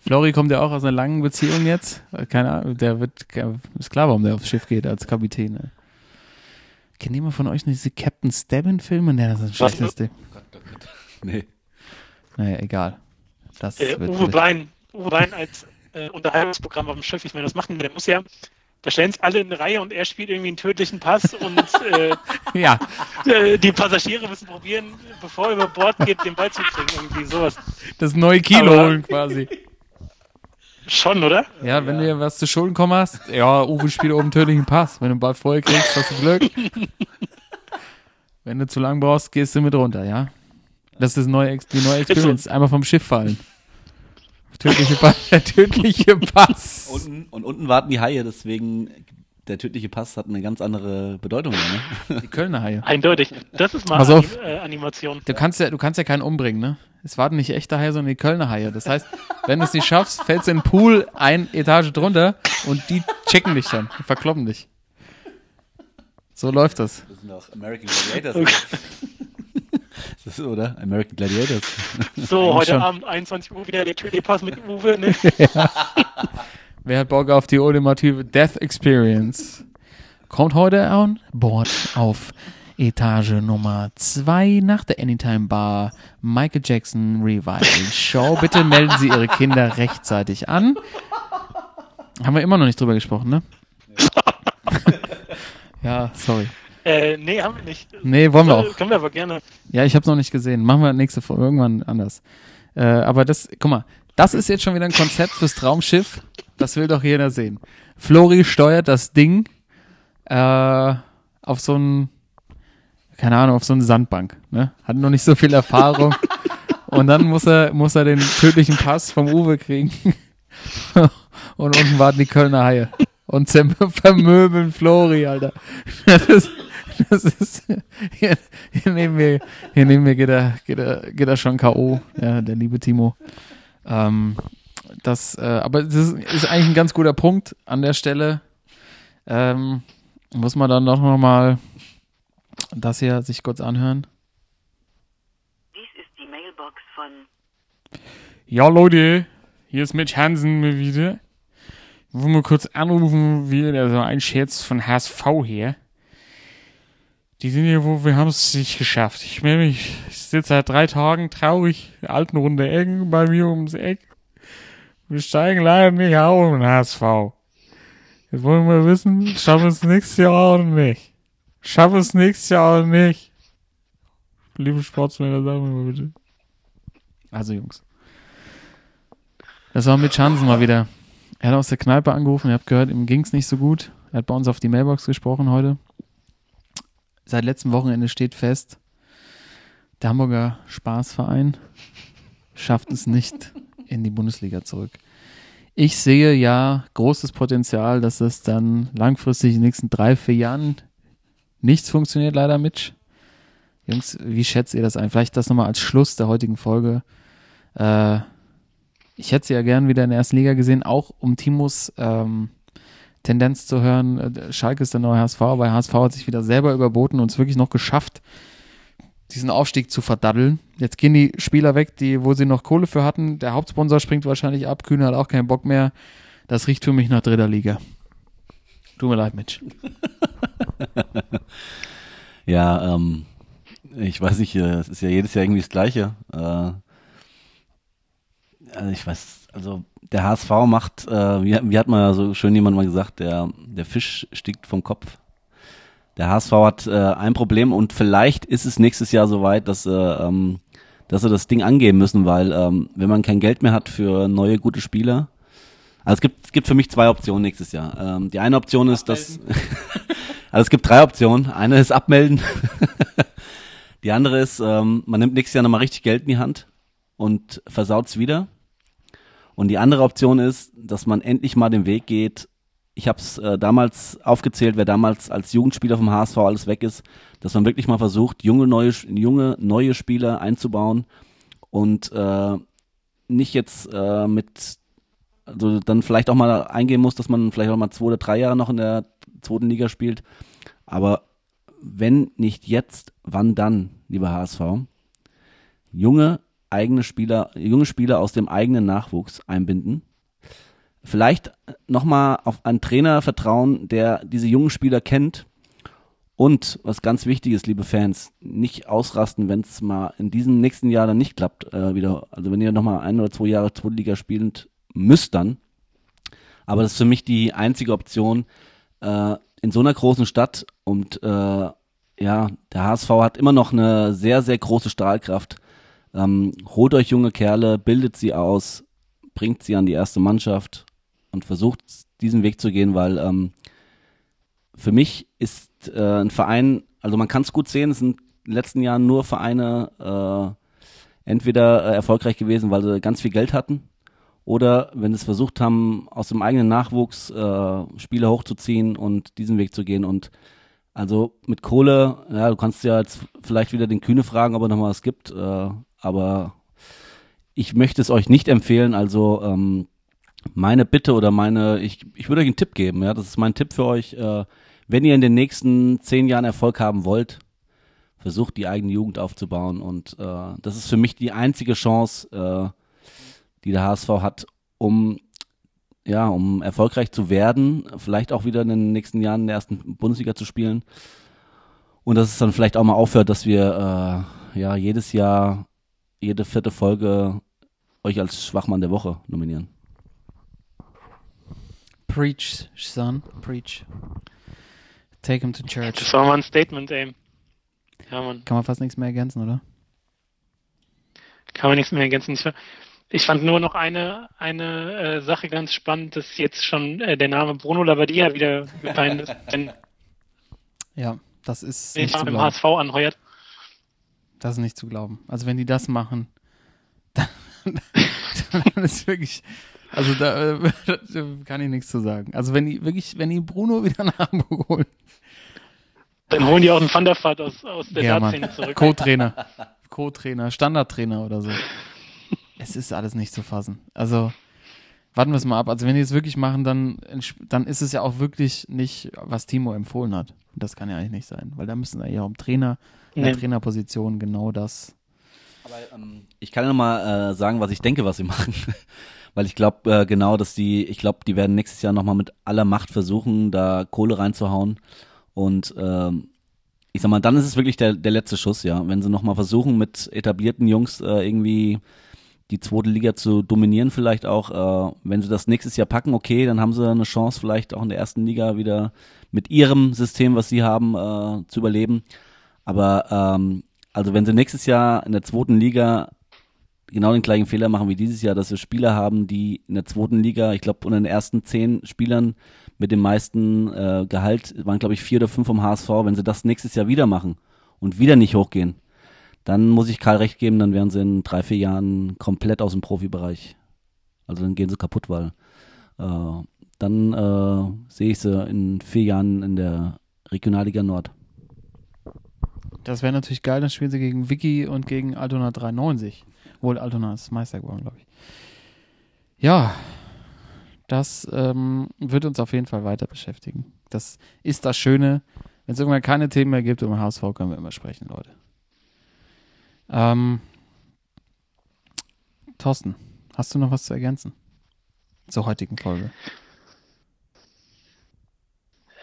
Flori kommt ja auch aus einer langen Beziehung jetzt. Keine Ahnung, der wird, ist klar, warum der aufs Schiff geht als Kapitän. Ey. Kennt jemand von euch nicht diese Captain Stabbin-Filme? Nee, das ist ein schlechtes Ding. Oh Gott, oh Gott. Nee. Naja, egal. Das äh, wird Uwe Blein, Uwe Blein als äh, Unterhaltungsprogramm auf dem Schiff. Ich meine, das machen wir. Der muss ja... Da stellen es alle in eine Reihe und er spielt irgendwie einen tödlichen Pass und äh, ja. äh, die Passagiere müssen probieren, bevor er über Bord geht, den Ball zu kriegen. Irgendwie sowas. Das neue Kino aber, holen quasi. Schon, oder? Ja, wenn ja. dir was zu Schulden kommst, ja, Uwe spielt oben einen tödlichen Pass. Wenn du den Ball vorher kriegst, hast du Glück. Wenn du zu lang brauchst, gehst du mit runter, ja? Das ist neue, die neue Experience. Einmal vom Schiff fallen. Tödliche Pass, der tödliche Pass. Unten, und unten warten die Haie, deswegen der tödliche Pass hat eine ganz andere Bedeutung. Ne? Die Kölner Haie. Eindeutig. Das ist mal also, Anim- äh, Animation. Du kannst, ja, du kannst ja keinen umbringen, ne? Es warten nicht echte Haie, sondern die Kölner Haie. Das heißt, wenn du es nicht schaffst, fällst du in den Pool, eine Etage drunter und die checken dich dann, verkloppen dich. So läuft das. Das sind auch American Gladiators. Okay. Das ist, oder? American Gladiators. So, heute schon. Abend einundzwanzig Uhr wieder der Tödliche Pass mit Uwe. Ne? Ja. Wer hat Bock auf die ultimative Death Experience? Kommt heute an Bord auf Etage Nummer zwei nach der Anytime Bar Michael Jackson Revival Show. Bitte melden Sie Ihre Kinder rechtzeitig an. Haben wir immer noch nicht drüber gesprochen, ne? Ja, ja sorry. Äh, nee, haben wir nicht. Nee, wollen wir auch. Können wir aber gerne. Ja, ich habe es noch nicht gesehen. Machen wir nächste Folge irgendwann anders. Äh, aber das, guck mal, das ist jetzt schon wieder ein Konzept fürs Traumschiff. Das will doch jeder sehen. Flori steuert das Ding äh, auf so ein, keine Ahnung, auf so eine Sandbank. Ne? Hat noch nicht so viel Erfahrung. Und dann muss er, muss er den tödlichen Pass vom Uwe kriegen. Und unten warten die Kölner Haie. Und vermöbeln Flori, Alter. Das ist, das ist, hier, hier neben mir, hier neben mir geht er, geht er, geht er schon K O, ja, der liebe Timo. Ähm, das, äh, aber das ist eigentlich ein ganz guter Punkt an der Stelle. Ähm, muss man dann doch nochmal das hier sich kurz anhören. Dies ist die Mailbox von... Ja, Leute, hier ist Mitch Hansen mir wieder. Ich will mal kurz anrufen, wie der so einschätzt von H S V her. Die sind hier, wo wir haben es nicht geschafft. Ich melde mich, ich sitze seit drei Tagen traurig in der alten Runde Ecken bei mir ums Eck. Wir steigen leider nicht auf in H S V. Jetzt wollen wir wissen, schaffen wir es nächstes Jahr oder nicht? Schaffen wir es nächstes Jahr oder nicht? Liebe Sportsmänner, sagen wir mal bitte. Also Jungs. Das war mit Chancen mal wieder. Er hat aus der Kneipe angerufen, ihr habt gehört, ihm ging es nicht so gut. Er hat bei uns auf die Mailbox gesprochen heute. Seit letztem Wochenende steht fest, der Hamburger Spaßverein schafft es nicht in die Bundesliga zurück. Ich sehe ja großes Potenzial, dass es dann langfristig in den nächsten drei, vier Jahren nichts funktioniert, leider, Mitch. Jungs, wie schätzt ihr das ein? Vielleicht das nochmal als Schluss der heutigen Folge. Äh, ich hätte sie ja gern wieder in der ersten Liga gesehen, auch um Timos ähm, Tendenz zu hören, Schalke ist der neue H S V, aber H S V hat sich wieder selber überboten und es wirklich noch geschafft, diesen Aufstieg zu verdaddeln. Jetzt gehen die Spieler weg, die, wo sie noch Kohle für hatten. Der Hauptsponsor springt wahrscheinlich ab, Kühne hat auch keinen Bock mehr. Das riecht für mich nach dritter Liga. Tut mir leid, Mitch. Ja, ähm, ich weiß nicht, es ist ja jedes Jahr irgendwie das Gleiche. Äh, also ich weiß, also der H S V macht, äh, wie, wie hat mal so schön jemand mal gesagt, der, der Fisch stinkt vom Kopf. Der H S V hat äh, ein Problem und vielleicht ist es nächstes Jahr soweit, dass, äh, ähm, dass sie das Ding angehen müssen, weil ähm, wenn man kein Geld mehr hat für neue, gute Spieler, also es gibt, es gibt für mich zwei Optionen nächstes Jahr. Ähm, die eine Option ist, abmelden. dass, also es gibt drei Optionen. Eine ist abmelden. Die andere ist, ähm, man nimmt nächstes Jahr nochmal richtig Geld in die Hand und versaut es wieder. Und die andere Option ist, dass man endlich mal den Weg geht. Ich habe es äh, damals aufgezählt, wer damals als Jugendspieler vom H S V alles weg ist, dass man wirklich mal versucht, junge neue junge neue Spieler einzubauen und äh, nicht jetzt äh, mit, also dann vielleicht auch mal eingehen muss, dass man vielleicht auch mal zwei oder drei Jahre noch in der zweiten Liga spielt. Aber wenn nicht jetzt, wann dann, lieber H S V? Junge eigene Spieler, junge Spieler aus dem eigenen Nachwuchs einbinden. Vielleicht nochmal auf einen Trainer vertrauen, der diese jungen Spieler kennt. Und was ganz wichtig ist, liebe Fans, nicht ausrasten, wenn es mal in diesem nächsten Jahr dann nicht klappt. Äh, wieder. Also wenn ihr nochmal ein oder zwei Jahre zweite Liga spielend müsst dann. Aber das ist für mich die einzige Option äh, in so einer großen Stadt. Und äh, ja, der H S V hat immer noch eine sehr, sehr große Strahlkraft. Ähm, holt euch junge Kerle, bildet sie aus, bringt sie an die erste Mannschaft und versucht, diesen Weg zu gehen, weil ähm, für mich ist äh, ein Verein, also man kann es gut sehen, es sind in den letzten Jahren nur Vereine äh, entweder äh, erfolgreich gewesen, weil sie ganz viel Geld hatten oder wenn sie es versucht haben, aus dem eigenen Nachwuchs äh, Spieler hochzuziehen und diesen Weg zu gehen. Und also mit Kohle, ja, du kannst ja jetzt vielleicht wieder den Kühne fragen, ob er nochmal was gibt, äh, aber ich möchte es euch nicht empfehlen, also ähm, meine Bitte oder meine, ich, ich würde euch einen Tipp geben, ja, das ist mein Tipp für euch, äh, wenn ihr in den nächsten zehn Jahren Erfolg haben wollt, versucht die eigene Jugend aufzubauen und äh, das ist für mich die einzige Chance, äh, die der H S V hat, um, ja, um erfolgreich zu werden, vielleicht auch wieder in den nächsten Jahren in der ersten Bundesliga zu spielen und dass es dann vielleicht auch mal aufhört, dass wir äh, ja jedes Jahr jede vierte Folge euch als Schwachmann der Woche nominieren. Preach, son, preach. Take him to church. Das war mal ein Statement, ey. Ja, Mann. Kann man fast nichts mehr ergänzen, oder? Kann man nichts mehr ergänzen. Ich fand nur noch eine, eine äh, Sache ganz spannend, dass jetzt schon äh, der Name Bruno Labbadia wieder gefallen ist. Ja, das ist nicht zu glauben. Wenn man beim H S V anheuert. Das ist nicht zu glauben. Also wenn die das machen, dann, dann ist wirklich... Also da, da kann ich nichts zu sagen. Also wenn die wirklich, wenn die Bruno wieder nach Hamburg holen... Dann holen die auch einen Van der Vaart aus, aus der ja, Dartszene zurück. Co-Trainer. Co-Trainer, Standardtrainer oder so. Es ist alles nicht zu fassen. Also warten wir es mal ab. Also wenn die es wirklich machen, dann, dann ist es ja auch wirklich nicht, was Timo empfohlen hat. Und das kann ja eigentlich nicht sein, weil da müssen ja um Trainer, in nee. der Trainerposition genau das. Aber ähm, ich kann ja nochmal äh, sagen, was ich denke, was sie machen. Weil ich glaube äh, genau, dass die, ich glaube, die werden nächstes Jahr nochmal mit aller Macht versuchen, da Kohle reinzuhauen. Und ähm, ich sag mal, dann ist es wirklich der, der letzte Schuss, ja. Wenn sie nochmal versuchen, mit etablierten Jungs äh, irgendwie die zweite Liga zu dominieren, vielleicht auch, äh, wenn sie das nächstes Jahr packen, okay, dann haben sie eine Chance, vielleicht auch in der ersten Liga wieder mit ihrem System, was sie haben, äh, zu überleben. Aber ähm, also wenn sie nächstes Jahr in der zweiten Liga genau den gleichen Fehler machen wie dieses Jahr, dass wir Spieler haben, die in der zweiten Liga, ich glaube, unter den ersten zehn Spielern mit dem meisten äh, Gehalt waren, glaube ich, vier oder fünf vom H S V. Wenn sie das nächstes Jahr wieder machen und wieder nicht hochgehen, dann muss ich Karl recht geben, dann wären sie in drei, vier Jahren komplett aus dem Profibereich. Also dann gehen sie kaputt, weil äh, dann äh, sehe ich sie in vier Jahren in der Regionalliga Nord. Das wäre natürlich geil, dann spielen sie gegen Vicky und gegen Altona dreiundneunzig. Obwohl Altona ist Meister geworden, glaube ich. Ja, das ähm, wird uns auf jeden Fall weiter beschäftigen. Das ist das Schöne. Wenn es irgendwann keine Themen mehr gibt, um H S V können wir immer sprechen, Leute. Ähm, Thorsten, hast du noch was zu ergänzen zur heutigen Folge?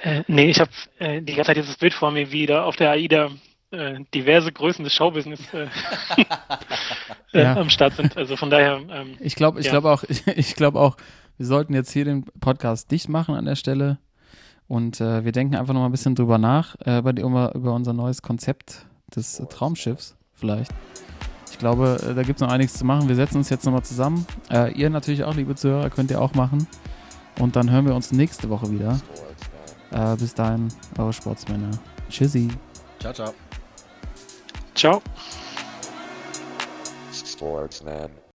Äh, nee, ich habe äh, die ganze Zeit dieses Bild vor mir, wie da auf der AIDA äh, diverse Größen des Showbusiness äh, äh, ja. am Start sind. Also von daher... Ähm, ich glaube ich ja. glaub auch, ich, ich glaub auch, wir sollten jetzt hier den Podcast dicht machen an der Stelle und äh, wir denken einfach noch mal ein bisschen drüber nach, äh, über, die, über unser neues Konzept des äh, Traumschiffs vielleicht. Ich glaube, äh, da gibt es noch einiges zu machen. Wir setzen uns jetzt noch mal zusammen. Äh, ihr natürlich auch, liebe Zuhörer, könnt ihr auch machen. Und dann hören wir uns nächste Woche wieder. Äh, bis dahin, eure Sportsmänner. Tschüssi. Ciao, ciao. Ciao. Sportsman.